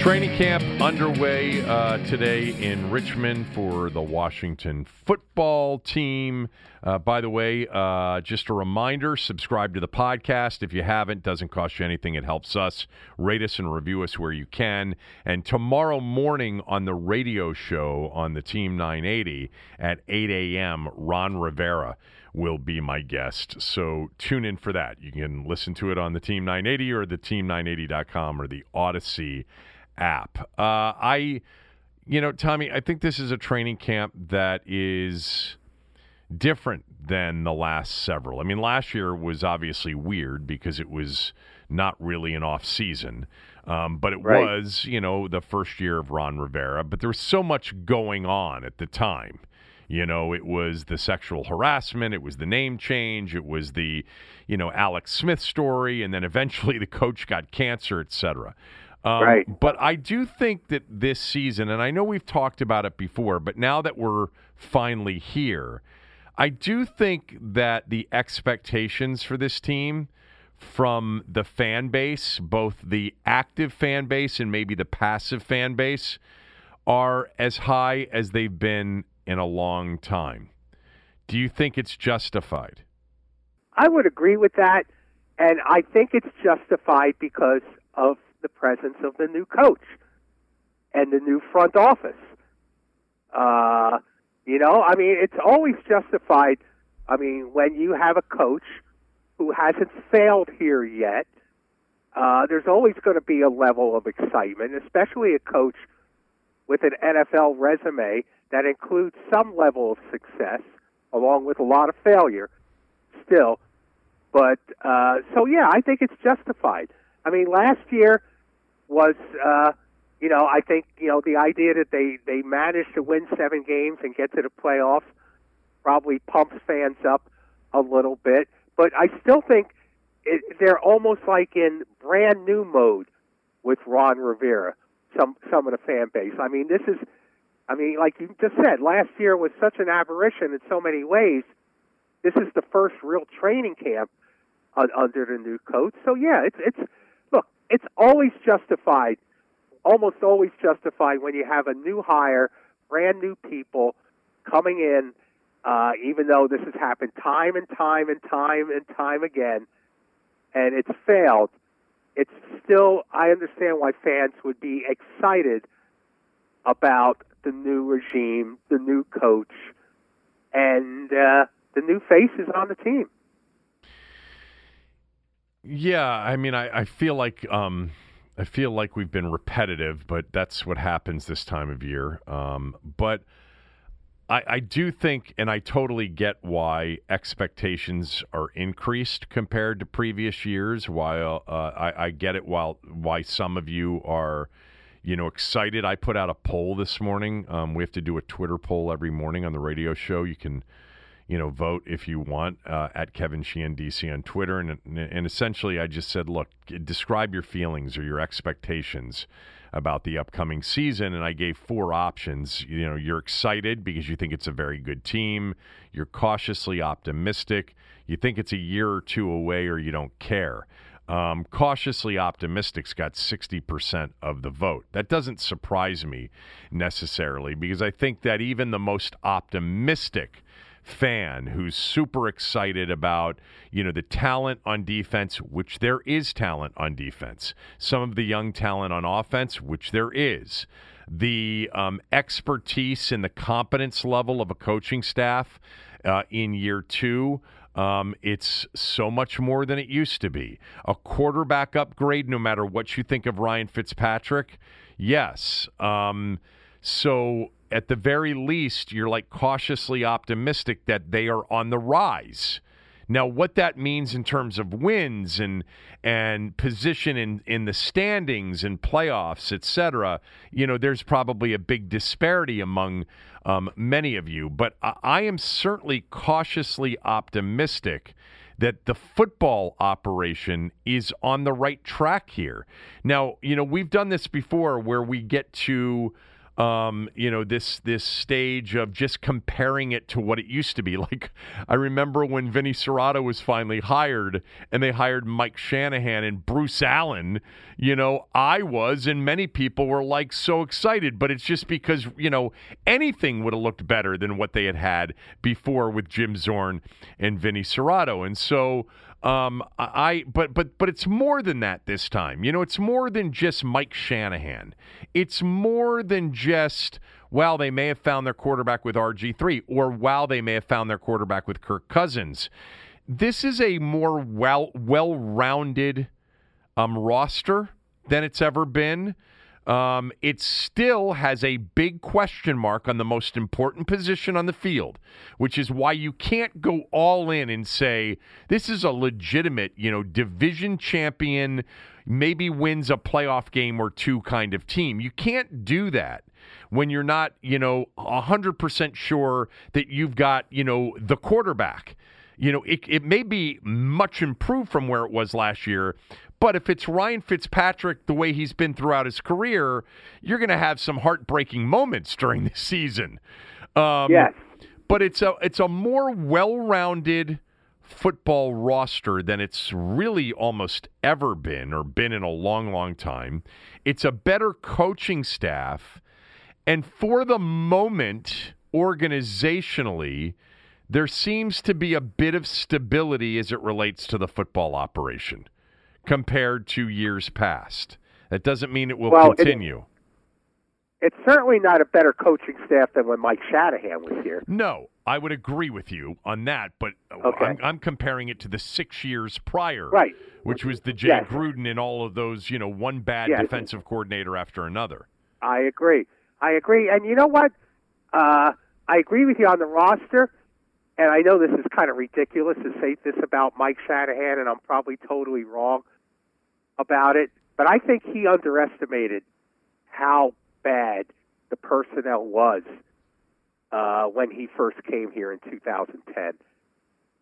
Training camp underway today in Richmond for the Washington football team. By the way, just a reminder, subscribe to the podcast. If you haven't, doesn't cost you anything. It helps us. Rate us and review us where you can. And tomorrow morning on the radio show on the Team 980 at 8 a.m., Ron Rivera will be my guest. So tune in for that. You can listen to it on the Team 980 or the team980.com or the Odyssey app. Tommy, I think this is a training camp that is different than the last several. I mean, last year was obviously weird because it was not really an off season, but it was, the first year of Ron Rivera, but there was so much going on at the time. It was the sexual harassment, it was the name change, it was the, Alex Smith story, and then eventually the coach got cancer, etc. But I do think that this season, and I know we've talked about it before, but now that we're finally here, I do think that the expectations for this team from the fan base, both the active fan base and maybe the passive fan base, are as high as they've been in a long time. Do you think it's justified? I would agree with that, and I think it's justified because of the presence of the new coach and the new front office. It's always justified. I mean, when you have a coach who hasn't failed here yet, there's always going to be a level of excitement, especially a coach with an NFL resume that includes some level of success along with a lot of failure still. But, I think it's justified. I mean, last year was, I think, the idea that they managed to win 7 games and get to the playoffs probably pumps fans up a little bit. But I still think they're almost like in brand-new mode with Ron Rivera, some of the fan base. I mean, like you just said, last year was such an aberration in so many ways. This is the first real training camp under the new coach. So, it's always justified, almost always justified when you have a new hire brand new people coming in, even though this has happened time and time again, and it's failed. It's still, I understand why fans would be excited about the new regime, the new coach, and the new faces on the team. Yeah, I mean, I feel like we've been repetitive, but that's what happens this time of year. But I do think, and I totally get why expectations are increased compared to previous years. While I get it, why some of you are, excited. I put out a poll this morning. We have to do a Twitter poll every morning on the radio show. You can, vote if you want at Kevin Sheehan DC on Twitter. And essentially, I just said, look, describe your feelings or your expectations about the upcoming season, and I gave four options. You're excited because you think it's a very good team. You're cautiously optimistic. You think it's a year or two away, or you don't care. Cautiously optimistic's got 60% of the vote. That doesn't surprise me necessarily, because I think that even the most optimistic fan who's super excited about, the talent on defense, which there is talent on defense, some of the young talent on offense, which there is, the expertise and the competence level of a coaching staff in year two. It's so much more than it used to be. A quarterback upgrade, no matter what you think of Ryan Fitzpatrick. Yes. So at the very least, you're like cautiously optimistic that they are on the rise. Now, what that means in terms of wins and position in the standings and playoffs, et cetera, there's probably a big disparity among many of you. But I am certainly cautiously optimistic that the football operation is on the right track here. Now, we've done this before where we get to – this stage of just comparing it to what it used to be. Like, I remember when Vinny Cerrato was finally hired and they hired Mike Shanahan and Bruce Allen, I was, and many people were like so excited, but it's just because, anything would have looked better than what they had before with Jim Zorn and Vinny Cerrato. And so, but it's more than that this time. It's more than just Mike Shanahan. It's more than just, wow, they may have found their quarterback with RG3, or wow, they may have found their quarterback with Kirk Cousins. This is a more well-rounded roster than it's ever been. It still has a big question mark on the most important position on the field, which is why you can't go all in and say this is a legitimate, division champion, maybe wins a playoff game or two kind of team. You can't do that when you're not, 100% sure that you've got, the quarterback. It may be much improved from where it was last year, but if it's Ryan Fitzpatrick the way he's been throughout his career, you're going to have some heartbreaking moments during the season. Yes. But it's a more well-rounded football roster than it's really almost ever been, or been in a long, long time. It's a better coaching staff. And for the moment, organizationally, there seems to be a bit of stability as it relates to the football operation compared to years past. That doesn't mean it will continue. It's certainly not a better coaching staff than when Mike Shanahan was here. No, I would agree with you on that, but okay. I'm comparing it to the 6 years prior, right, which was the Jay Gruden and all of those, one bad defensive coordinator after another. I agree. And you know what? I agree with you on the roster. And I know this is kind of ridiculous to say this about Mike Shanahan, and I'm probably totally wrong about it, but I think he underestimated how bad the personnel was when he first came here in 2010.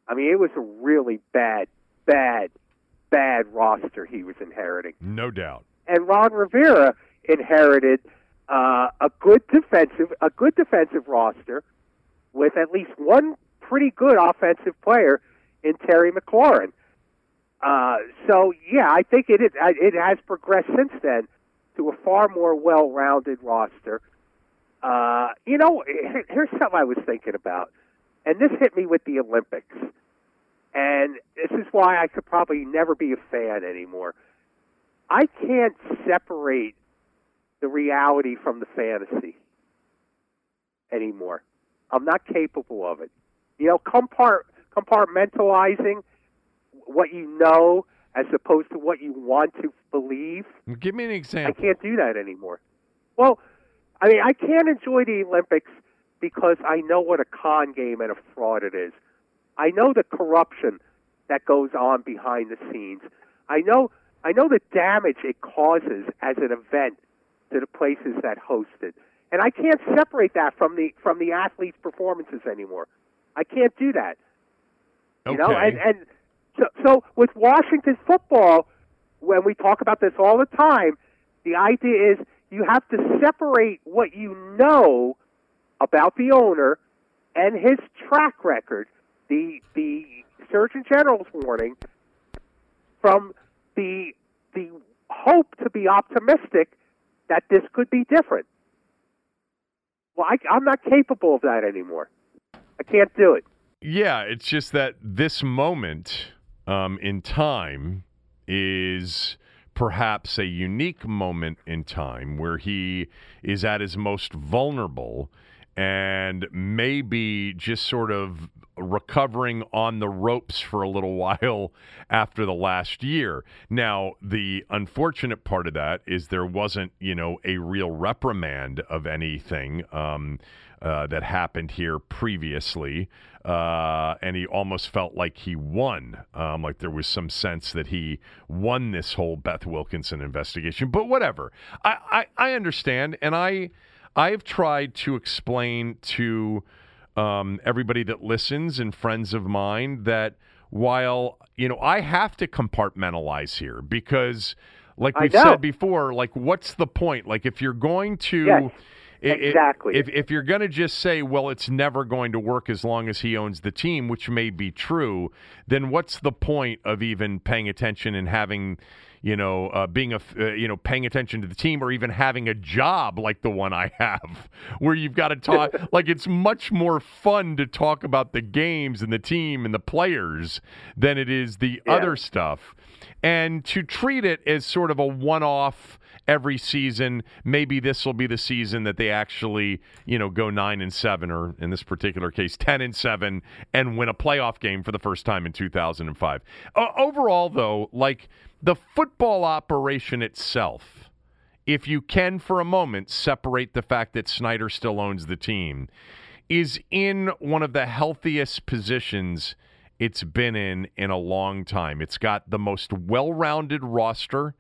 I mean, it was a really bad roster he was inheriting. No doubt. And Ron Rivera inherited a good defensive roster with at least one pretty good offensive player in Terry McLaurin. I think it has progressed since then to a far more well-rounded roster. You know, here's something I was thinking about, and this hit me with the Olympics. And this is why I could probably never be a fan anymore. I can't separate the reality from the fantasy anymore. I'm not capable of it. You know, compartmentalizing what you know as opposed to what you want to believe. Give me an example. I can't do that anymore. Well, I mean, I can't enjoy the Olympics because I know what a con game and a fraud it is. I know the corruption that goes on behind the scenes. I know the damage it causes as an event to the places that host it. And I can't separate that from the athletes' performances anymore. I can't do that. Okay. You know, and so with Washington football, when we talk about this all the time, the idea is you have to separate what you know about the owner and his track record, the Surgeon General's warning, from the hope to be optimistic that this could be different. Well, I'm not capable of that anymore. I can't do it. Yeah, it's just that this moment in time is perhaps a unique moment in time where he is at his most vulnerable and maybe just sort of recovering on the ropes for a little while after the last year. Now, the unfortunate part of that is there wasn't, you know, a real reprimand of anything that happened here previously. And he almost felt like he won. Like there was some sense that he won this whole Beth Wilkinson investigation. But whatever. I understand. And I've tried to explain to everybody that listens and friends of mine that while, you know, I have to compartmentalize here because like we've said before, like what's the point? Like if you're going to, exactly. If you're going to just say, well, it's never going to work as long as he owns the team, which may be true, then what's the point of even paying attention and having, you know, paying attention to the team or even having a job like the one I have where you've got to talk like it's much more fun to talk about the games and the team and the players than it is the other stuff. And to treat it as sort of a one-off every season, maybe this will be the season that they actually, you know, go 9-7 or in this particular case 10-7 and win a playoff game for the first time in 2005. Overall, though, like the football operation itself, if you can for a moment separate the fact that Snyder still owns the team, is in one of the healthiest positions it's been in a long time. It's got the most well-rounded roster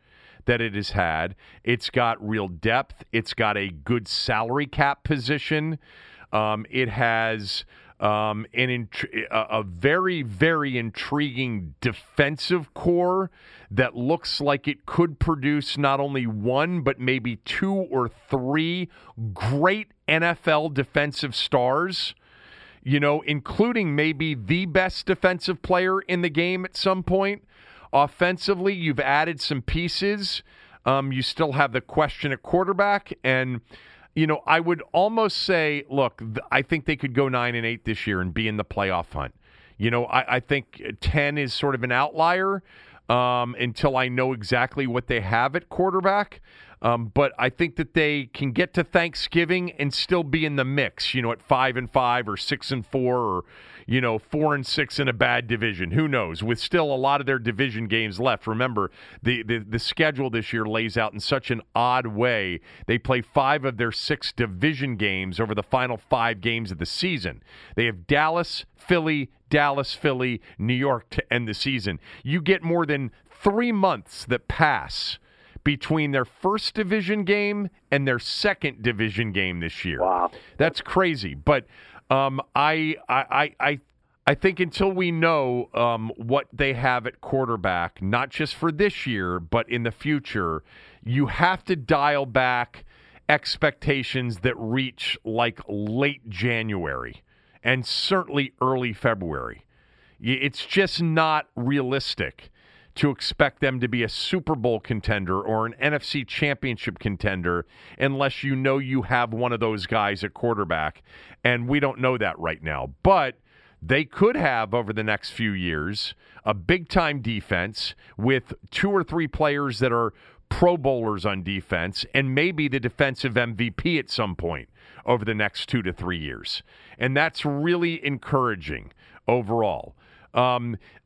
that it has had. It's got real depth. It's got a good salary cap position. It has a very, very intriguing defensive core that looks like it could produce not only one, but maybe two or three great NFL defensive stars, you know, including maybe the best defensive player in the game at some point. Offensively, you've added some pieces. You still have the question at quarterback. And, you know, I would almost say, look, I think they could go 9-8 this year and be in the playoff hunt. You know, I think 10 is sort of an outlier until I know exactly what they have at quarterback. But I think that they can get to Thanksgiving and still be in the mix, you know, at 5-5 or 6-4 or, you know, 4-6 in a bad division. Who knows? With still a lot of their division games left. Remember, the schedule this year lays out in such an odd way. They play 5 of their 6 division games over the final 5 games of the season. They have Dallas, Philly, New York to end the season. You get more than 3 months that pass between their first division game and their second division game this year. Wow. That's crazy. But I think until we know what they have at quarterback, not just for this year, but in the future, you have to dial back expectations that reach like late January and certainly early February. It's just not realistic to expect them to be a Super Bowl contender or an NFC championship contender unless you know you have one of those guys at quarterback. And we don't know that right now. But they could have, over the next few years, a big-time defense with two or three players that are Pro Bowlers on defense and maybe the defensive MVP at some point over the next 2 to 3 years. And that's really encouraging overall.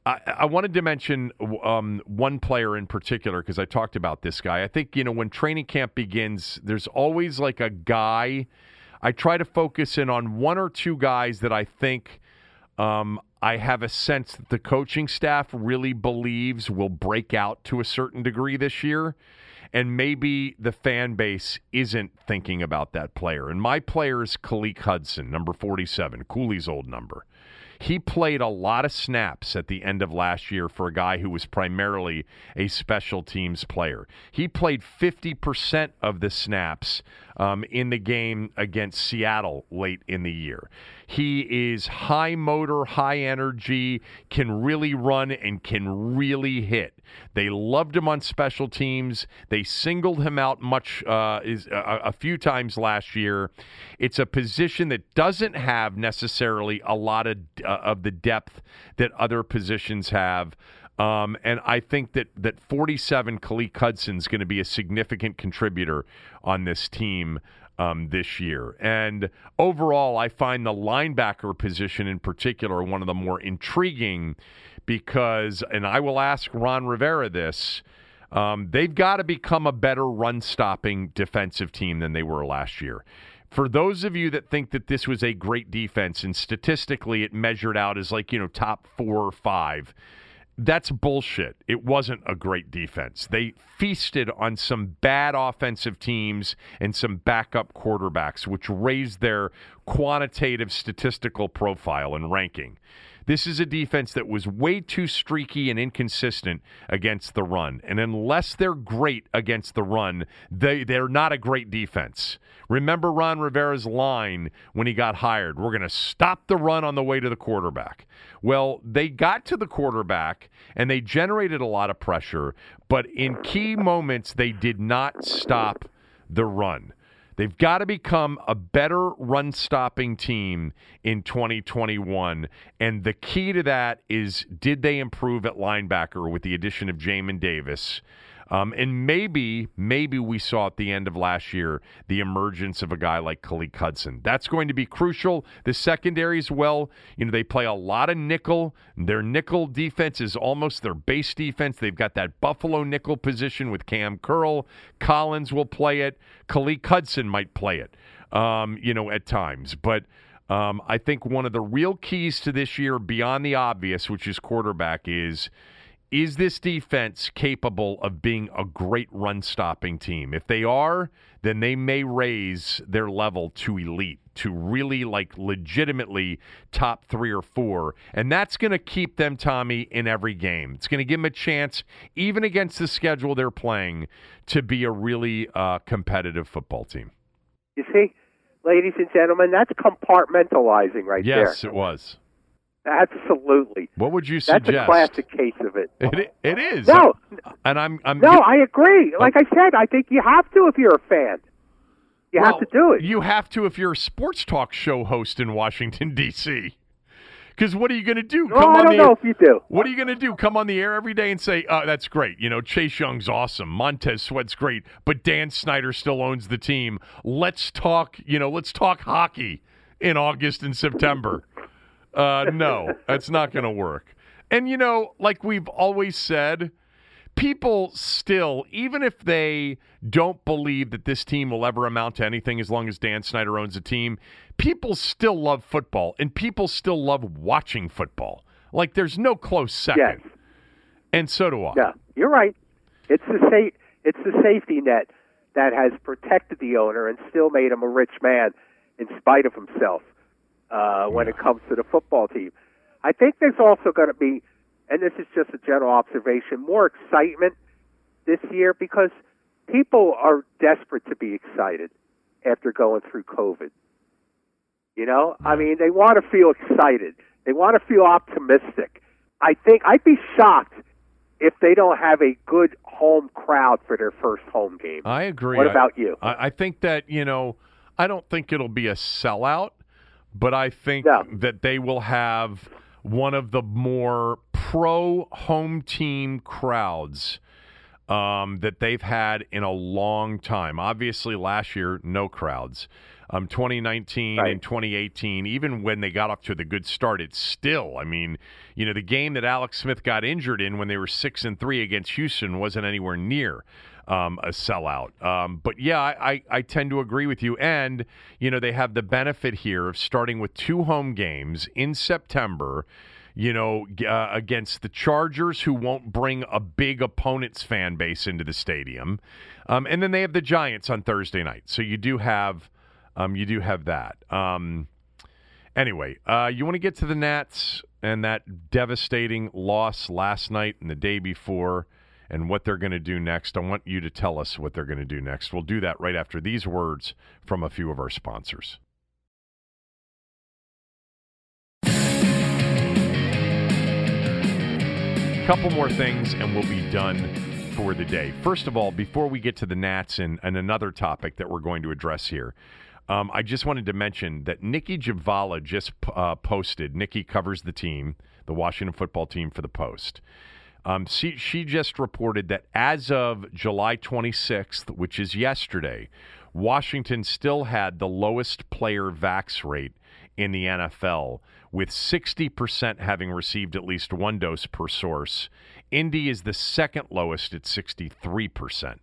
I wanted to mention one player in particular because I talked about this guy. I think, you know, when training camp begins, there's always like a guy. I try to focus in on one or two guys that I think I have a sense that the coaching staff really believes will break out to a certain degree this year. And maybe the fan base isn't thinking about that player. And my player is Khaleke Hudson, number 47, Cooley's old number. He played a lot of snaps at the end of last year for a guy who was primarily a special teams player. He played 50% of the snaps in the game against Seattle late in the year. He is high motor, high energy, can really run and can really hit. They loved him on special teams. They singled him out much a few times last year. It's a position that doesn't have necessarily a lot of the depth that other positions have. And I think that 47 Khaleke Hudson is going to be a significant contributor on this team this year. And overall, I find the linebacker position in particular one of the more intriguing because, and I will ask Ron Rivera this, they've got to become a better run-stopping defensive team than they were last year. For those of you that think that this was a great defense and statistically it measured out as like, you know, top 4 or 5, that's bullshit. It wasn't a great defense. They feasted on some bad offensive teams and some backup quarterbacks, which raised their quantitative statistical profile and ranking. This is a defense that was way too streaky and inconsistent against the run. And unless they're great against the run, they're not a great defense. Remember Ron Rivera's line when he got hired, we're going to stop the run on the way to the quarterback. Well, they got to the quarterback and they generated a lot of pressure, but in key moments, they did not stop the run. They've got to become a better run-stopping team in 2021, and the key to that is did they improve at linebacker with the addition of Jamin Davis? And maybe we saw at the end of last year the emergence of a guy like Khaleke Hudson. That's going to be crucial. The secondary as well, you know, they play a lot of nickel. Their nickel defense is almost their base defense. They've got that Buffalo nickel position with Cam Curl. Collins will play it. Khaleke Hudson might play it, you know, at times. But I think one of the real keys to this year beyond the obvious, which is quarterback, is this defense capable of being a great run-stopping team? If they are, then they may raise their level to elite, to really, like, legitimately top 3 or 4. And that's going to keep them, Tommy, in every game. It's going to give them a chance, even against the schedule they're playing, to be a really competitive football team. You see, ladies and gentlemen, that's compartmentalizing right there. Yes, it was. Absolutely. What would you suggest? That's a classic case of it. It is. No, and I agree. Like I said, I think you have to if you're a fan. You have to do it. You have to if you're a sports talk show host in Washington, D.C. Because what are you going to do? I don't know if you do. What are you going to do? Come on the air every day and say, oh, that's great. You know, Chase Young's awesome. Montez Sweat's great. But Dan Snyder still owns the team. Let's talk hockey in August and September. No, that's not going to work. And, you know, like we've always said, people still, even if they don't believe that this team will ever amount to anything as long as Dan Snyder owns a team, people still love football, and people still love watching football. Like, there's no close second. Yes. And so do I. Yeah, you're right. It's the safety net that has protected the owner and still made him a rich man in spite of himself. When it comes to the football team. I think there's also going to be, and this is just a general observation, more excitement this year because people are desperate to be excited after going through COVID. You know? I mean, they want to feel excited. They want to feel optimistic. I think I'd be shocked if they don't have a good home crowd for their first home game. I agree. What about you? I think that, you know, I don't think it'll be a sellout, but I think that they will have one of the more pro-home team crowds that they've had in a long time. Obviously, last year, no crowds. 2019 and 2018, even when they got off to the good start, it's still, I mean, you know, the game that Alex Smith got injured in when they were 6-3 against Houston wasn't anywhere near a sellout. But yeah, I tend to agree with you. And, you know, they have the benefit here of starting with two home games in September, you know, against the Chargers, who won't bring a big opponent's fan base into the stadium. And then they have the Giants on Thursday night. So you do have that. Anyway, you want to get to the Nats and that devastating loss last night and the day before and what they're going to do next. I want you to tell us what they're going to do next. We'll do that right after these words from a few of our sponsors. A couple more things and we'll be done for the day. First of all, before we get to the Nats and another topic that we're going to address here, I just wanted to mention that Nikki Javala just posted. Nikki covers the team, the Washington football team, for the Post. She just reported that as of July 26th, which is yesterday, Washington still had the lowest player vax rate in the NFL, with 60% having received at least one dose per source. Indy is the second lowest at 63%.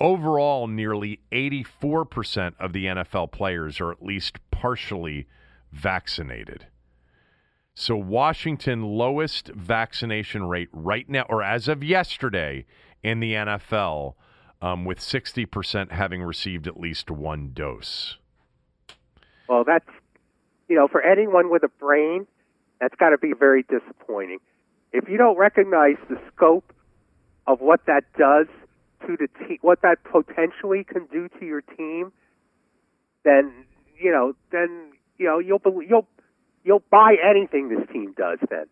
Overall, nearly 84% of the NFL players are at least partially vaccinated. So Washington, lowest vaccination rate right now, or as of yesterday, in the NFL, with 60% having received at least one dose. Well, that's, you know, for anyone with a brain, that's got to be very disappointing. If you don't recognize the scope of what that does to the team, what that potentially can do to your team, then you'll buy anything this team does. Then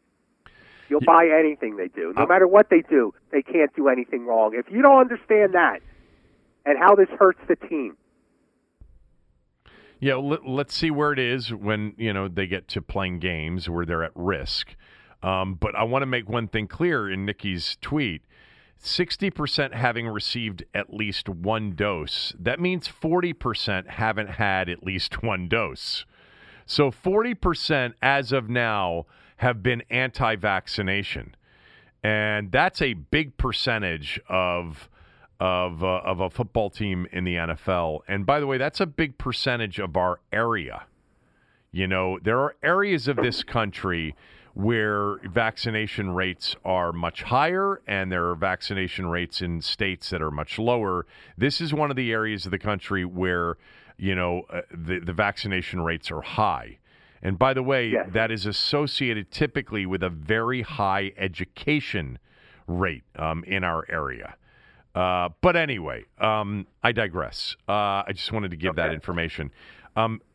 you'll buy anything they do, no matter what they do. They can't do anything wrong. If you don't understand that and how this hurts the team. Yeah, let's see where it is when, you know, they get to playing games where they're at risk. But I want to make one thing clear in Nikki's tweet. 60% having received at least one dose. That means 40% haven't had at least one dose. So 40% as of now have been anti-vaccination. And that's a big percentage of a football team in the NFL. And by the way, that's a big percentage of our area. You know, there are areas of this country where vaccination rates are much higher and there are vaccination rates in states that are much lower. This is one of the areas of the country where, you know, the vaccination rates are high. And by the way, that is associated typically with a very high education rate in our area. But anyway, I digress. I just wanted to give that information.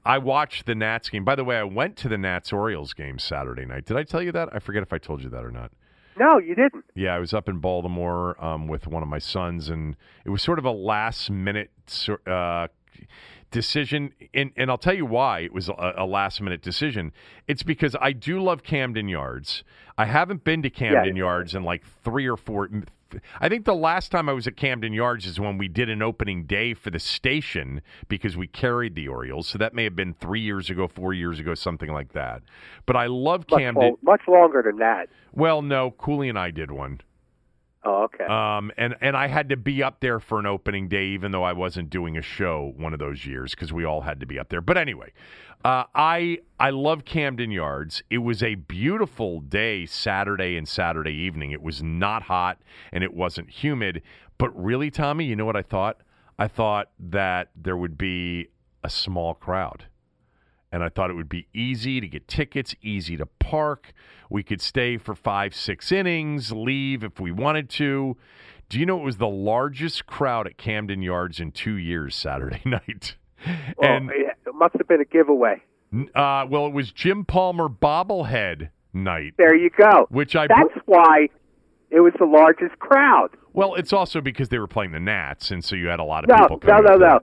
I watched the Nats game. By the way, I went to the Nats-Orioles game Saturday night. Did I tell you that? I forget if I told you that or not. No, you didn't. Yeah, I was up in Baltimore with one of my sons, and it was sort of a last-minute decision. And I'll tell you why it was a last-minute decision. It's because I do love Camden Yards. I haven't been to Camden Yards in like 3 or 4 – I think the last time I was at Camden Yards is when we did an opening day for the station because we carried the Orioles. So that may have been 3 years ago, 4 years ago, something like that. But I love Camden. Much longer than that. Well, no, Cooley and I did one. Oh, okay. And I had to be up there for an opening day, even though I wasn't doing a show one of those years because we all had to be up there. But anyway, I love Camden Yards. It was a beautiful day Saturday and Saturday evening. It was not hot and it wasn't humid. But really, Tommy, you know what I thought? I thought that there would be a small crowd. And I thought it would be easy to get tickets, easy to park. We could stay for 5-6 innings, leave if we wanted to. Do you know it was the largest crowd at Camden Yards in 2 years Saturday night? Well, and it must have been a giveaway. Well, it was Jim Palmer bobblehead night. There you go. Which I That's why It was the largest crowd. Well, it's also because they were playing the Nats, and so you had a lot of people coming. No.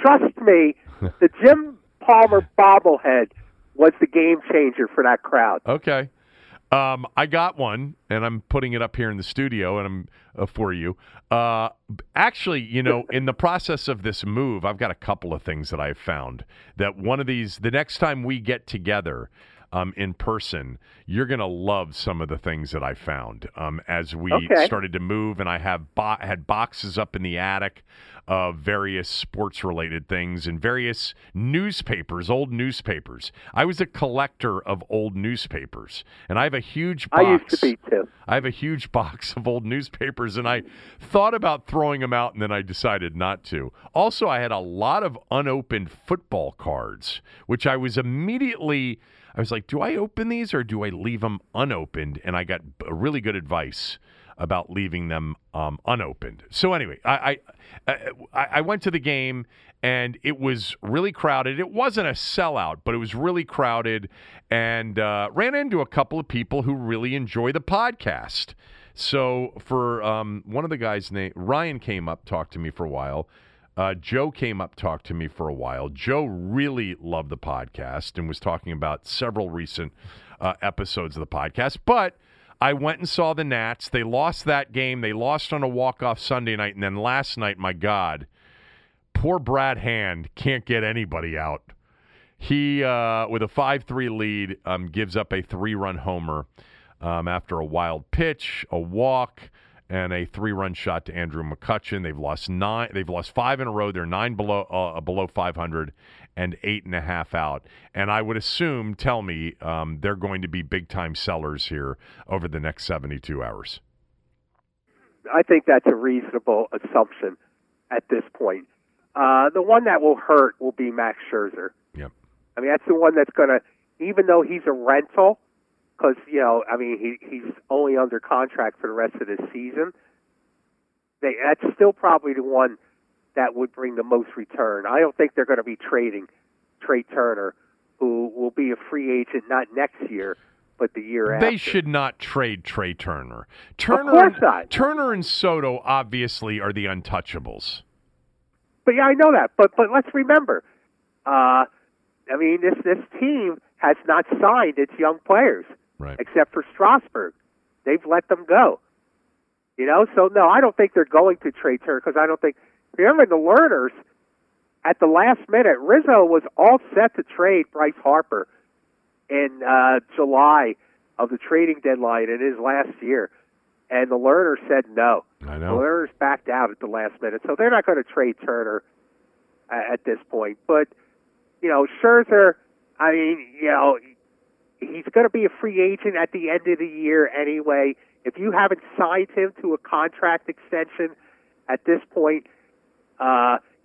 Trust me, the Jim Palmer bobblehead was the game changer for that crowd. Okay. I got one, and I'm putting it up here in the studio and I'm for you. Actually, you know, in the process of this move, I've got a couple of things that I've found. That one of these, the next time we get together in person, you're going to love some of the things that I found as we started to move. And I have had boxes up in the attic of various sports-related things and various newspapers, old newspapers. I was a collector of old newspapers, and I have a huge box. I used to be, too. I have a huge box of old newspapers, and I thought about throwing them out, and then I decided not to. Also, I had a lot of unopened football cards, which I was immediately... I was like, do I open these or do I leave them unopened? And I got really good advice about leaving them unopened. So anyway, I went to the game and it was really crowded. It wasn't a sellout, but it was really crowded, and ran into a couple of people who really enjoy the podcast. So for one of the guys' name, Ryan came up, talked to me for a while. Joe came up, talked to me for a while. Joe really loved the podcast and was talking about several recent episodes of the podcast, but I went and saw the Nats. They lost that game. They lost on a walk-off Sunday night, and then last night, my God, poor Brad Hand can't get anybody out. He, with a 5-3 lead, gives up a 3-run homer after a wild pitch, a walk, and a 3-run shot to Andrew McCutchen. They've lost 9. They've lost 5 in a row. They're 9 below 500 and 8.5 out. And I would assume, tell me, they're going to be big-time sellers here over the next 72 hours. I think that's a reasonable assumption at this point. The one that will hurt will be Max Scherzer. Yep. I mean, that's the one that's going to, even though he's a rental, because, you know, I mean, he's only under contract for the rest of the season. That's still probably the one that would bring the most return. I don't think they're going to be trading Trey Turner, who will be a free agent not next year, but the year after. They should not trade Trey Turner. Of course not. Turner and Soto, obviously, are the untouchables. But, yeah, I know that. But let's remember, I mean, this team has not signed its young players. Right. Except for Strasburg. They've let them go. You know, so no, I don't think they're going to trade Turner, because I don't think... Remember the Lerners, at the last minute, Rizzo was all set to trade Bryce Harper in July of the trading deadline in his last year, and the Lerners said no. I know. The Lerners backed out at the last minute, so they're not going to trade Turner at this point. But, you know, Scherzer, I mean, you know, he's going to be a free agent at the end of the year anyway. If you haven't signed him to a contract extension at this point,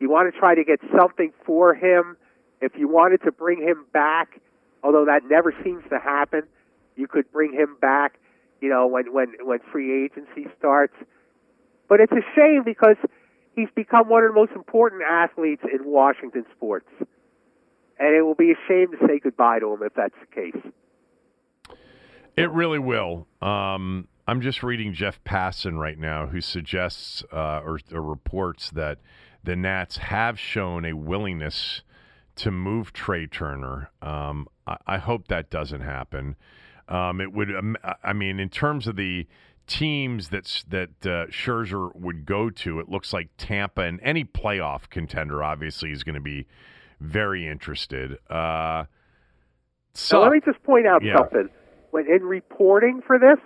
you want to try to get something for him. If you wanted to bring him back, although that never seems to happen, you could bring him back, you know, when free agency starts. But it's a shame because he's become one of the most important athletes in Washington sports. And it will be a shame to say goodbye to him if that's the case. It really will. I'm just reading Jeff Passan right now, who suggests or reports that the Nats have shown a willingness to move Trey Turner. I hope that doesn't happen. It would. I mean, in terms of the teams that Scherzer would go to, it looks like Tampa and any playoff contender, obviously, is going to be very interested. So now let me just point out something. When in reporting for this,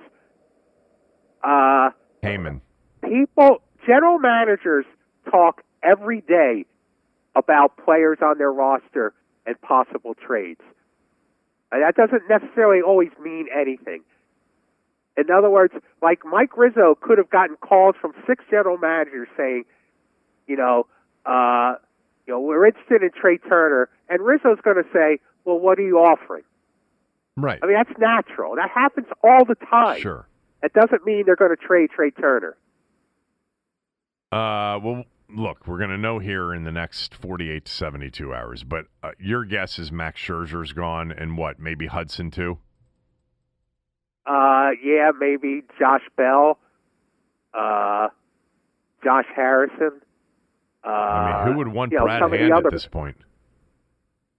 Heyman, people, general managers talk every day about players on their roster and possible trades. And that doesn't necessarily always mean anything. In other words, like Mike Rizzo could have gotten calls from 6 general managers saying, you know, we're interested in Trey Turner, and Rizzo's going to say, well, what are you offering? Right. I mean, that's natural. That happens all the time. Sure. That doesn't mean they're going to trade Trey Turner. Well, look, we're going to know here in the next 48 to 72 hours, but your guess is Max Scherzer's gone, and what, maybe Hudson too? Yeah, maybe Josh Bell. Josh Harrison. I mean, who would want Brad Hand at this point?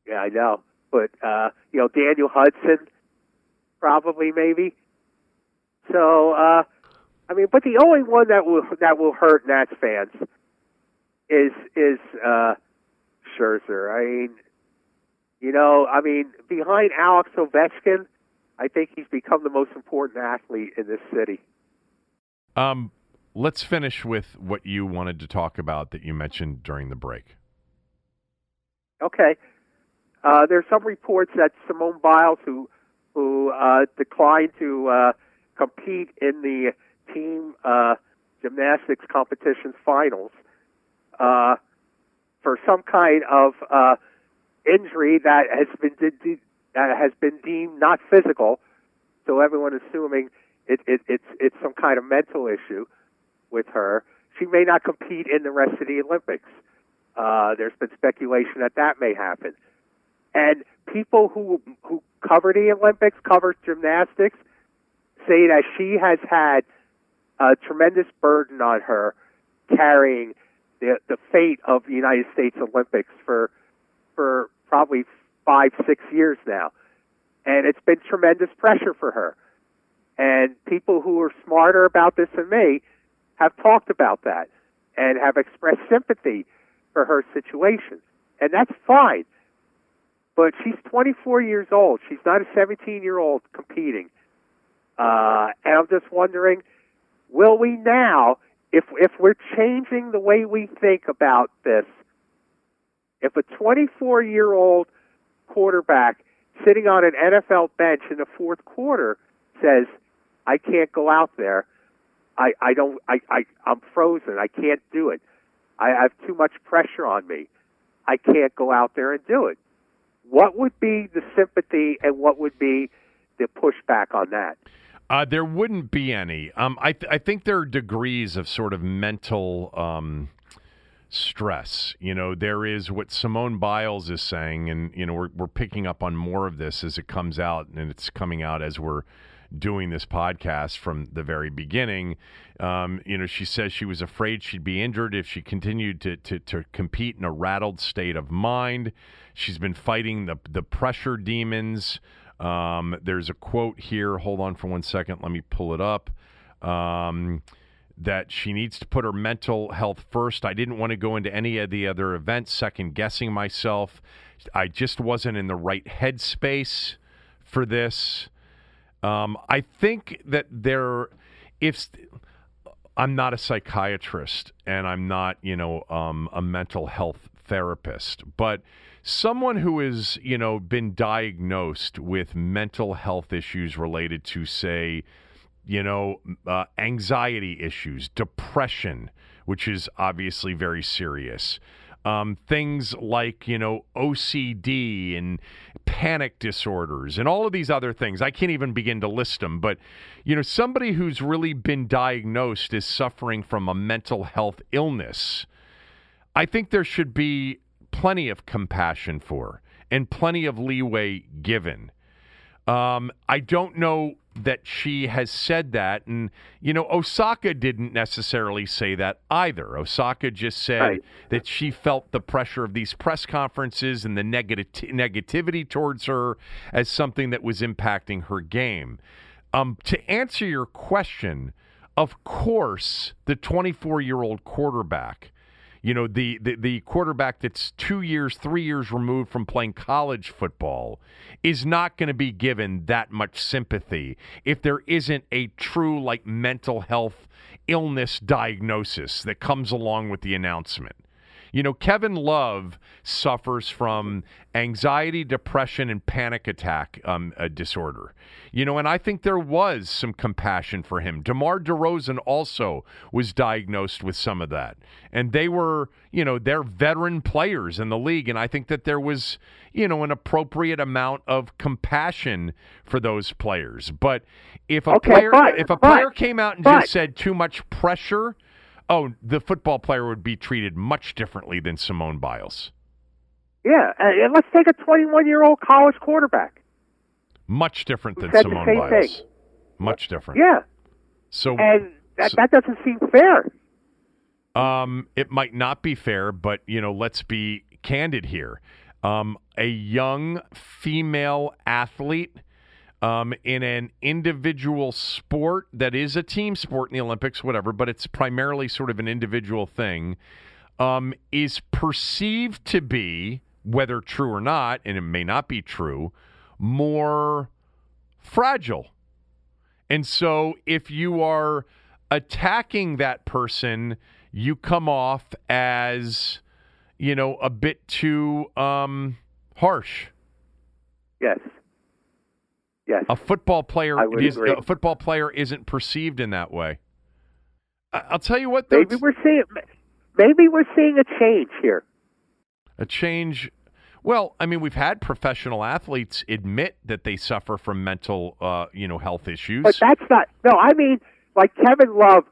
Yeah, I know. But, Daniel Hudson, probably, maybe. So, but the only one that will hurt Nats fans is Scherzer. Behind Alex Ovechkin, I think he's become the most important athlete in this city. Let's finish with what you wanted to talk about that you mentioned during the break. Okay. There's some reports that Simone Biles, who declined to compete in the team gymnastics competition finals for some kind of injury that has been deemed not physical, so everyone assuming it's some kind of mental issue with her. She may not compete in the rest of the Olympics. There's been speculation that may happen. And people who cover the Olympics, cover gymnastics, say that she has had a tremendous burden on her carrying the fate of the United States Olympics for probably 5-6 years now. And it's been tremendous pressure for her. And people who are smarter about this than me have talked about that and have expressed sympathy for her situation. And that's fine. But she's 24 years old. She's not a 17-year-old competing. And I'm just wondering, will we now, if we're changing the way we think about this, if a 24-year-old quarterback sitting on an NFL bench in the fourth quarter says, I can't go out there, I'm frozen, I can't do it, I have too much pressure on me, I can't go out there and do it. What would be the sympathy and what would be the pushback on that? There wouldn't be any. I think there are degrees of sort of mental stress. There is what Simone Biles is saying, and we're picking up on more of this as it comes out, and it's coming out as we're doing this podcast from the very beginning. She says she was afraid she'd be injured if she continued to compete in a rattled state of mind. She's been fighting the pressure demons. There's a quote here. Hold on for 1 second. Let me pull it up. That she needs to put her mental health first. I didn't want to go into any of the other events second-guessing myself. I just wasn't in the right headspace for this. I think that I'm not a psychiatrist and I'm not, a mental health therapist, but someone who is, been diagnosed with mental health issues related to, say, anxiety issues, depression, which is obviously very serious. Things like, OCD and panic disorders and all of these other things. I can't even begin to list them. But, somebody who's really been diagnosed as suffering from a mental health illness, I think there should be plenty of compassion for and plenty of leeway given. I don't know that she has said that. And, Osaka didn't necessarily say that either. Osaka just said that she felt the pressure of these press conferences and the negativity towards her as something that was impacting her game. To answer your question, of course, the 24-year-old quarterback, the quarterback that's 2 years, 3 years removed from playing college football is not going to be given that much sympathy if there isn't a true mental health illness diagnosis that comes along with the announcement. Kevin Love suffers from anxiety, depression, and panic attack disorder. And I think there was some compassion for him. DeMar DeRozan also was diagnosed with some of that. And they were, they're veteran players in the league. And I think that there was, an appropriate amount of compassion for those players. But if a player came out and just said too much pressure, the football player would be treated much differently than Simone Biles. Yeah, and let's take a 21-year-old college quarterback. Much different than Simone Biles. Much different. Yeah. So, and That doesn't seem fair. It might not be fair, but, you know, let's be candid here. A young female athlete in an individual sport that is a team sport in the Olympics, whatever, but it's primarily sort of an individual thing, is perceived to be, whether true or not, and it may not be true, more fragile. And so if you are attacking that person, you come off as, you know, a bit too harsh. Yes. Yes. A football player isn't perceived in that way. I'll tell you what. Maybe we're seeing a change here. A change. Well, I mean, we've had professional athletes admit that they suffer from mental, health issues. But that's not. No, I mean, like Kevin Love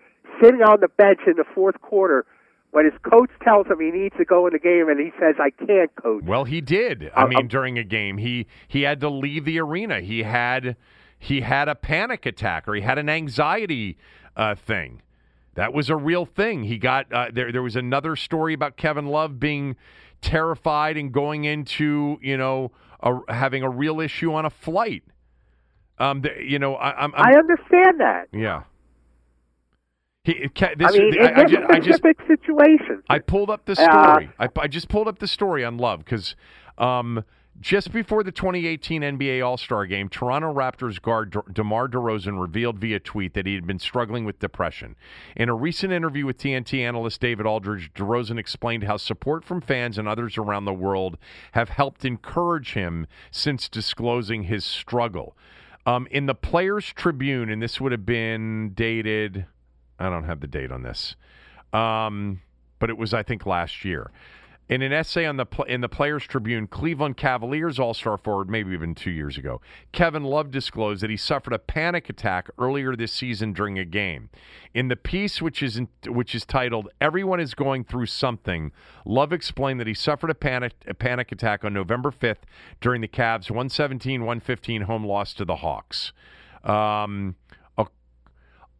sitting on the bench in the fourth quarter when his coach tells him he needs to go in the game, and he says, "I can't, coach." Well, he did. During a game, he had to leave the arena. He had a panic attack, or he had an anxiety thing. That was a real thing. He got there. There was another story about Kevin Love being terrified and going into having a real issue on a flight. I understand that. Yeah. Situation. I pulled up the story. I just pulled up the story on Love because just before the 2018 NBA All-Star Game, Toronto Raptors guard DeMar DeRozan revealed via tweet that he had been struggling with depression. In a recent interview with TNT analyst David Aldridge, DeRozan explained how support from fans and others around the world have helped encourage him since disclosing his struggle. In the Players Tribune, and this would have been dated... I don't have the date on this, but it was, I think, last year. In an essay in the Players Tribune, Cleveland Cavaliers all-star forward, maybe even 2 years ago, Kevin Love disclosed that he suffered a panic attack earlier this season during a game. In the piece, which is titled "Everyone is Going Through Something," Love explained that he suffered a panic attack on November 5th during the Cavs' 117-115 home loss to the Hawks.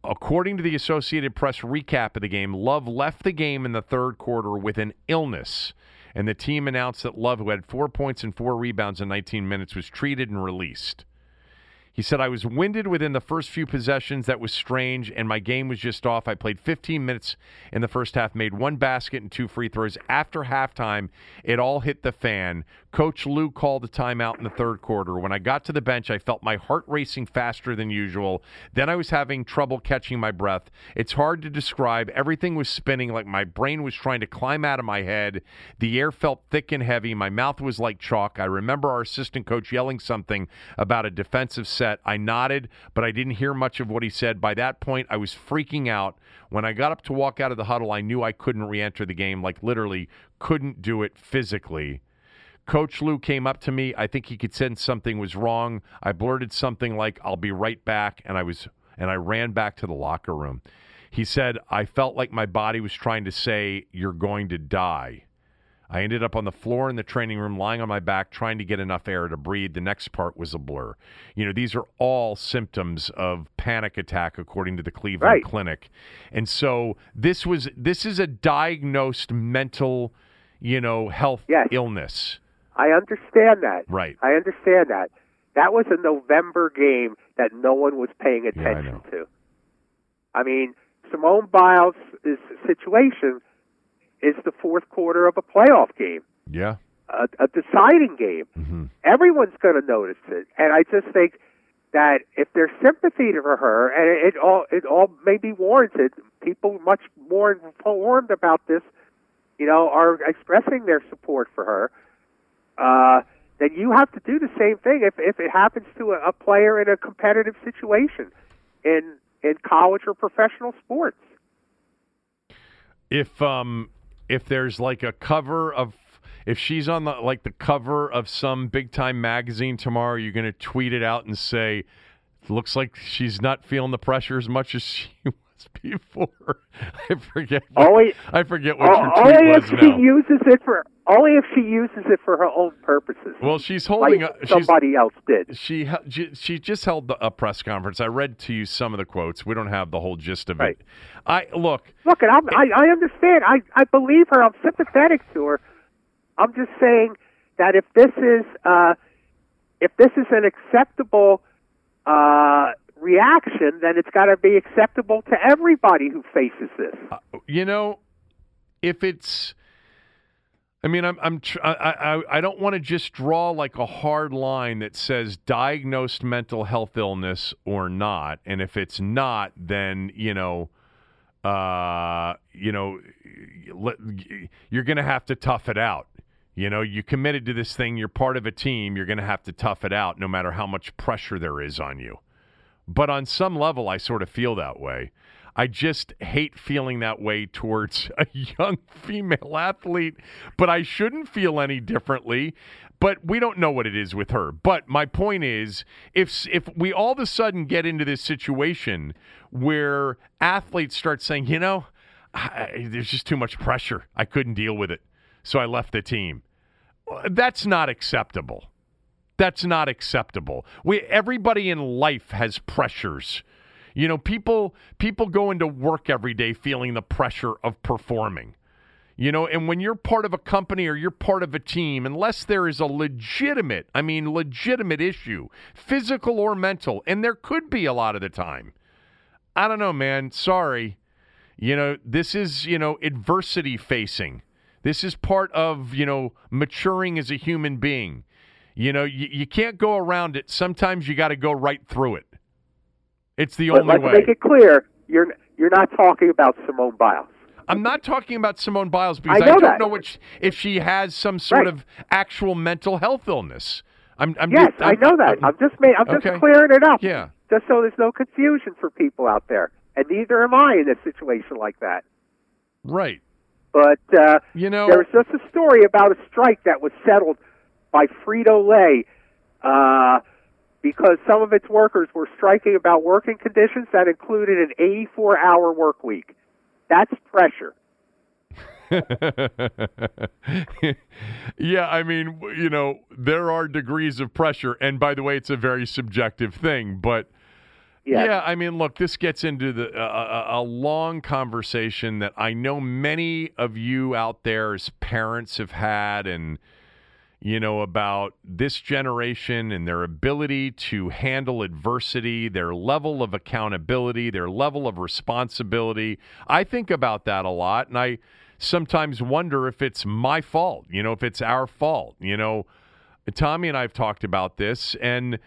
According to the Associated Press recap of the game, Love left the game in the third quarter with an illness, and the team announced that Love, who had 4 points and 4 rebounds in 19 minutes, was treated and released. He said, "I was winded within the first few possessions. That was strange, and my game was just off. I played 15 minutes in the first half, made one basket and 2 free throws. After halftime, it all hit the fan. Coach Lou called a timeout in the third quarter. When I got to the bench, I felt my heart racing faster than usual. Then I was having trouble catching my breath. It's hard to describe. Everything was spinning like my brain was trying to climb out of my head. The air felt thick and heavy. My mouth was like chalk. I remember our assistant coach yelling something about a defensive set. I nodded, but I didn't hear much of what he said. By that point, I was freaking out. When I got up to walk out of the huddle, I knew I couldn't re-enter the game, like literally couldn't do it physically. Coach Lou came up to me. I think he could sense something was wrong. I blurted something like, 'I'll be right back,' and I ran back to the locker room." He said, "I felt like my body was trying to say, 'You're going to die.' I ended up on the floor in the training room, lying on my back, trying to get enough air to breathe. The next part was a blur." You know, these are all symptoms of panic attack, according to the Cleveland Clinic. And so this is a diagnosed mental, health illness. I understand that. Right. I understand that. That was a November game that no one was paying attention to. I mean, Simone Biles' situation is the fourth quarter of a playoff game. Yeah. A deciding game. Mm-hmm. Everyone's going to notice it. And I just think that if there's sympathy for her, and it all may be warranted, people much more informed about this, are expressing their support for her, then you have to do the same thing if it happens to a player in a competitive situation in college or professional sports. If there's like a cover of, if she's on the cover of some big time magazine tomorrow, you're going to tweet it out and say, "Looks like she's not feeling the pressure as much as she was before." I forget what your tweet was now. She uses it for Only if she uses it for her own purposes. Well, she's holding like somebody else did. She just held a press conference. I read to you some of the quotes. We don't have the whole gist of it. Look, and I understand. I believe her. I'm sympathetic to her. I'm just saying that if this is an acceptable reaction, then it's got to be acceptable to everybody who faces this. If it's. I mean, I don't want to just draw like a hard line that says diagnosed mental health illness or not, and if it's not, then you're going to have to tough it out. You committed to this thing. You're part of a team. You're going to have to tough it out, no matter how much pressure there is on you. But on some level, I sort of feel that way. I just hate feeling that way towards a young female athlete, but I shouldn't feel any differently. But we don't know what it is with her. But my point is, if we all of a sudden get into this situation where athletes start saying, there's just too much pressure. I couldn't deal with it, so I left the team. That's not acceptable. That's not acceptable. Everybody in life has pressures. People go into work every day feeling the pressure of performing. And when you're part of a company or you're part of a team, unless there is a legitimate issue, physical or mental, and there could be a lot of the time. I don't know, man. Sorry. This is, adversity facing. This is part of, maturing as a human being. You can't go around it. Sometimes you got to go right through it. It's the only way. Let's make it clear, you're not talking about Simone Biles. I'm not talking about Simone Biles because I don't know if she has some sort of actual mental health illness. I'm just clearing it up. Yeah. Just so there's no confusion for people out there, and neither am I in a situation like that. Right. But there was just a story about a strike that was settled by Frito-Lay. Because some of its workers were striking about working conditions that included an 84-hour work week. That's pressure. Yeah, there are degrees of pressure. And by the way, it's a very subjective thing. But, look, this gets into a long conversation that I know many of you out there as parents have had and about this generation and their ability to handle adversity, their level of accountability, their level of responsibility. I think about that a lot, and I sometimes wonder if it's my fault, if it's our fault. Tommy and I have talked about this, and,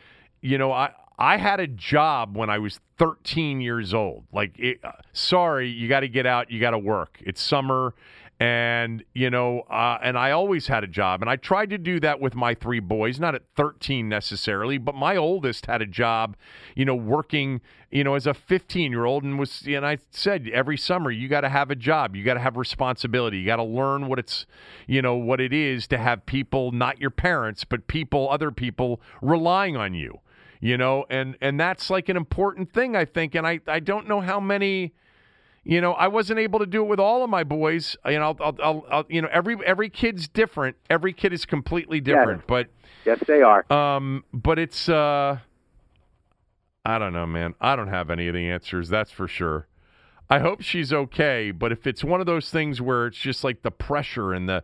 I had a job when I was 13 years old. Sorry, you got to get out, you got to work. It's summer. And, and I always had a job, and I tried to do that with my three boys, not at 13 necessarily, but my oldest had a job, working, as a 15-year-old, and I said every summer, you got to have a job, you got to have responsibility, you got to learn what it is to have people, not your parents, but other people relying on you, and that's like an important thing, I think. And I don't know how many, I wasn't able to do it with all of my boys. Every kid's different. Every kid is completely different. Yes. But yes, they are. But it's I don't know, man. I don't have any of the answers. That's for sure. I hope she's okay. But if it's one of those things where it's just like the pressure and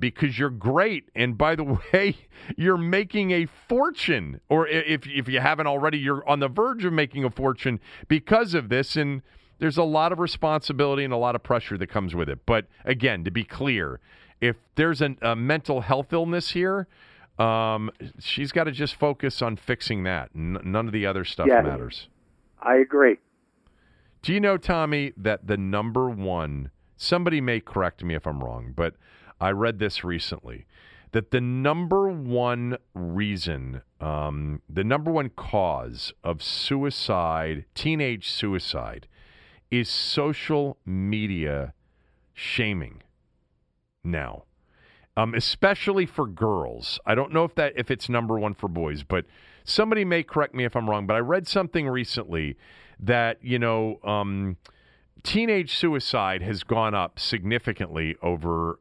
because you're great, and by the way, you're making a fortune, or if you haven't already, you're on the verge of making a fortune because of this, and there's a lot of responsibility and a lot of pressure that comes with it. But again, to be clear, if there's a mental health illness here, she's got to just focus on fixing that. None of the other stuff matters. I agree. Do you know, Tommy, that the number one, somebody may correct me if I'm wrong, but I read this recently, that the number one reason, the number one cause of teenage suicide, is social media shaming now, especially for girls. I don't know if it's number one for boys, but somebody may correct me if I'm wrong, but I read something recently that, teenage suicide has gone up significantly over,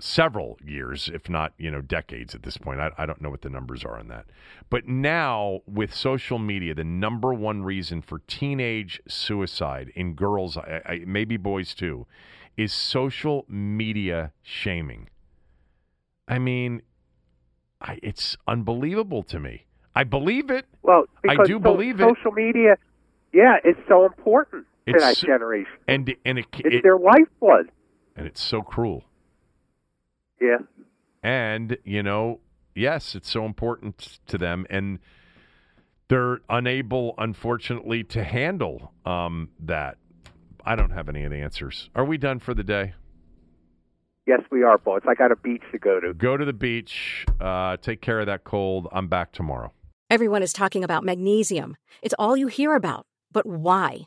several years, if not, decades at this point. I don't know what the numbers are on that. But now with social media, the number one reason for teenage suicide in girls, maybe boys too, is social media shaming. I mean, it's unbelievable to me. I believe it. Well, because I do believe it. Social media, yeah, it's so important to that generation. And it's their lifeblood. And it's so cruel. Yeah. And, yes, it's so important to them. And they're unable, unfortunately, to handle that. I don't have any of the answers. Are we done for the day? Yes, we are, boys. I got a beach to go to. Go to the beach. Take care of that cold. I'm back tomorrow. Everyone is talking about magnesium. It's all you hear about. But why?